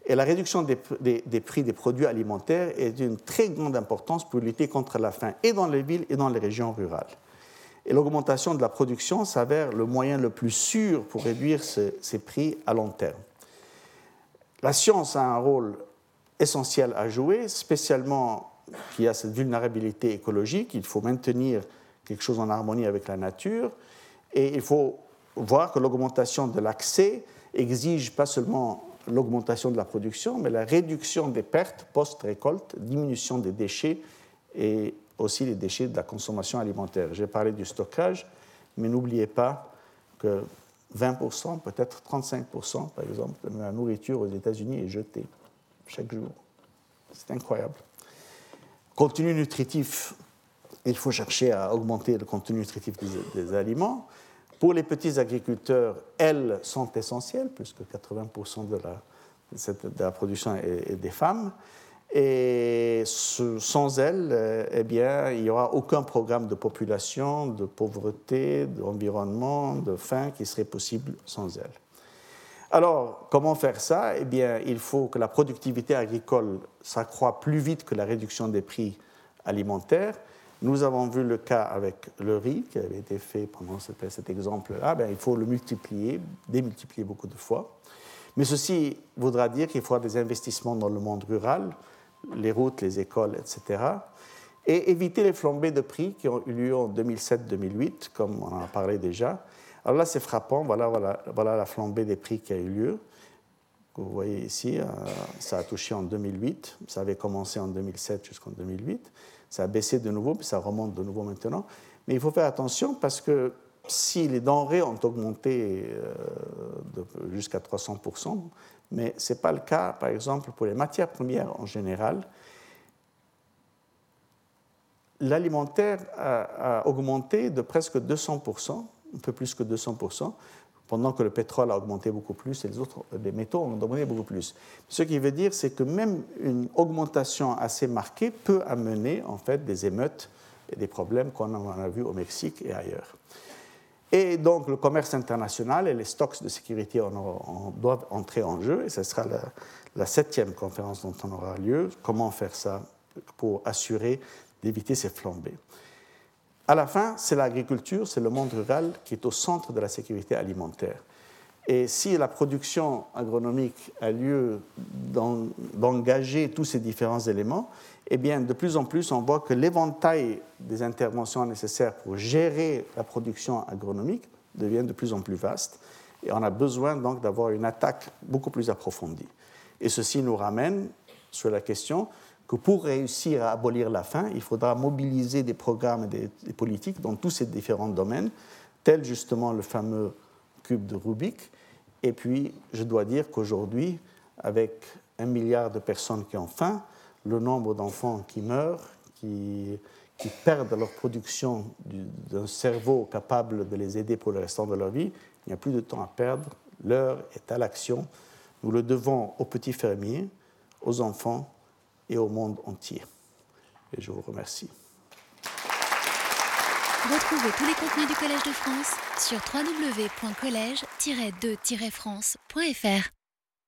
Et la réduction des, des, des prix des produits alimentaires est d'une très grande importance pour lutter contre la faim, et dans les villes et dans les régions rurales. Et l'augmentation de la production s'avère le moyen le plus sûr pour réduire ce, ces prix à long terme. La science a un rôle essentiel à jouer, spécialement qu'il y a cette vulnérabilité écologique. Il faut maintenir quelque chose en harmonie avec la nature, et il faut voir que l'augmentation de l'accès exige pas seulement l'augmentation de la production, mais la réduction des pertes post-récolte, diminution des déchets et aussi les déchets de la consommation alimentaire. J'ai parlé du stockage, mais n'oubliez pas que vingt pour cent, peut-être trente-cinq pour cent, par exemple, de la nourriture aux États-Unis est jetée chaque jour. C'est incroyable. Contenu nutritif, il faut chercher à augmenter le contenu nutritif des, des aliments. Pour les petits agriculteurs, elles sont essentielles, puisque quatre-vingts pour cent de la, de la production est, est des femmes. Et ce, sans elles, eh bien, il n'y aura aucun programme de population, de pauvreté, d'environnement, de faim qui serait possible sans elles. Alors, comment faire ça ? Eh bien, il faut que la productivité agricole s'accroît plus vite que la réduction des prix alimentaires. Nous avons vu le cas avec le riz qui avait été fait pendant cet, cet exemple-là. Bien, il faut le multiplier, démultiplier beaucoup de fois. Mais ceci voudra dire qu'il faudra des investissements dans le monde rural, les routes, les écoles, et cetera. Et éviter les flambées de prix qui ont eu lieu en deux mille sept deux mille huit, comme on en a parlé déjà. Alors là, c'est frappant. Voilà, voilà, voilà la flambée des prix qui a eu lieu. Vous voyez ici, ça a touché en deux mille huit. Ça avait commencé en deux mille sept jusqu'en deux mille huit. Ça a baissé de nouveau, puis ça remonte de nouveau maintenant. Mais il faut faire attention parce que si les denrées ont augmenté jusqu'à trois cents pour cent, mais ce n'est pas le cas, par exemple, pour les matières premières en général. L'alimentaire a, a augmenté de presque deux cents pour cent, un peu plus que deux cents pour cent, pendant que le pétrole a augmenté beaucoup plus et les autres les métaux ont augmenté beaucoup plus. Ce qui veut dire, c'est que même une augmentation assez marquée peut amener en fait des émeutes et des problèmes qu'on en a vu au Mexique et ailleurs. Et donc le commerce international et les stocks de sécurité en, en, doivent entrer en jeu, et ce sera la, la septième conférence dont on aura lieu, comment faire ça pour assurer d'éviter ces flambées. À la fin, c'est l'agriculture, c'est le monde rural qui est au centre de la sécurité alimentaire. Et si la production agronomique a lieu d'en, d'engager tous ces différents éléments, eh bien, de plus en plus, on voit que l'éventail des interventions nécessaires pour gérer la production agronomique devient de plus en plus vaste. Et on a besoin donc d'avoir une attaque beaucoup plus approfondie. Et ceci nous ramène sur la question que pour réussir à abolir la faim, il faudra mobiliser des programmes et des, des politiques dans tous ces différents domaines, tels justement le fameux cube de Rubik. Et puis, je dois dire qu'aujourd'hui, avec un milliard de personnes qui ont faim, le nombre d'enfants qui meurent, qui, qui perdent leur production du, d'un cerveau capable de les aider pour le restant de leur vie, il n'y a plus de temps à perdre. L'heure est à l'action. Nous le devons aux petits fermiers, aux enfants, et au monde entier. Et je vous remercie. Retrouvez tous les contenus du Collège de France sur w w w point collège tiret deux tiret france point f r.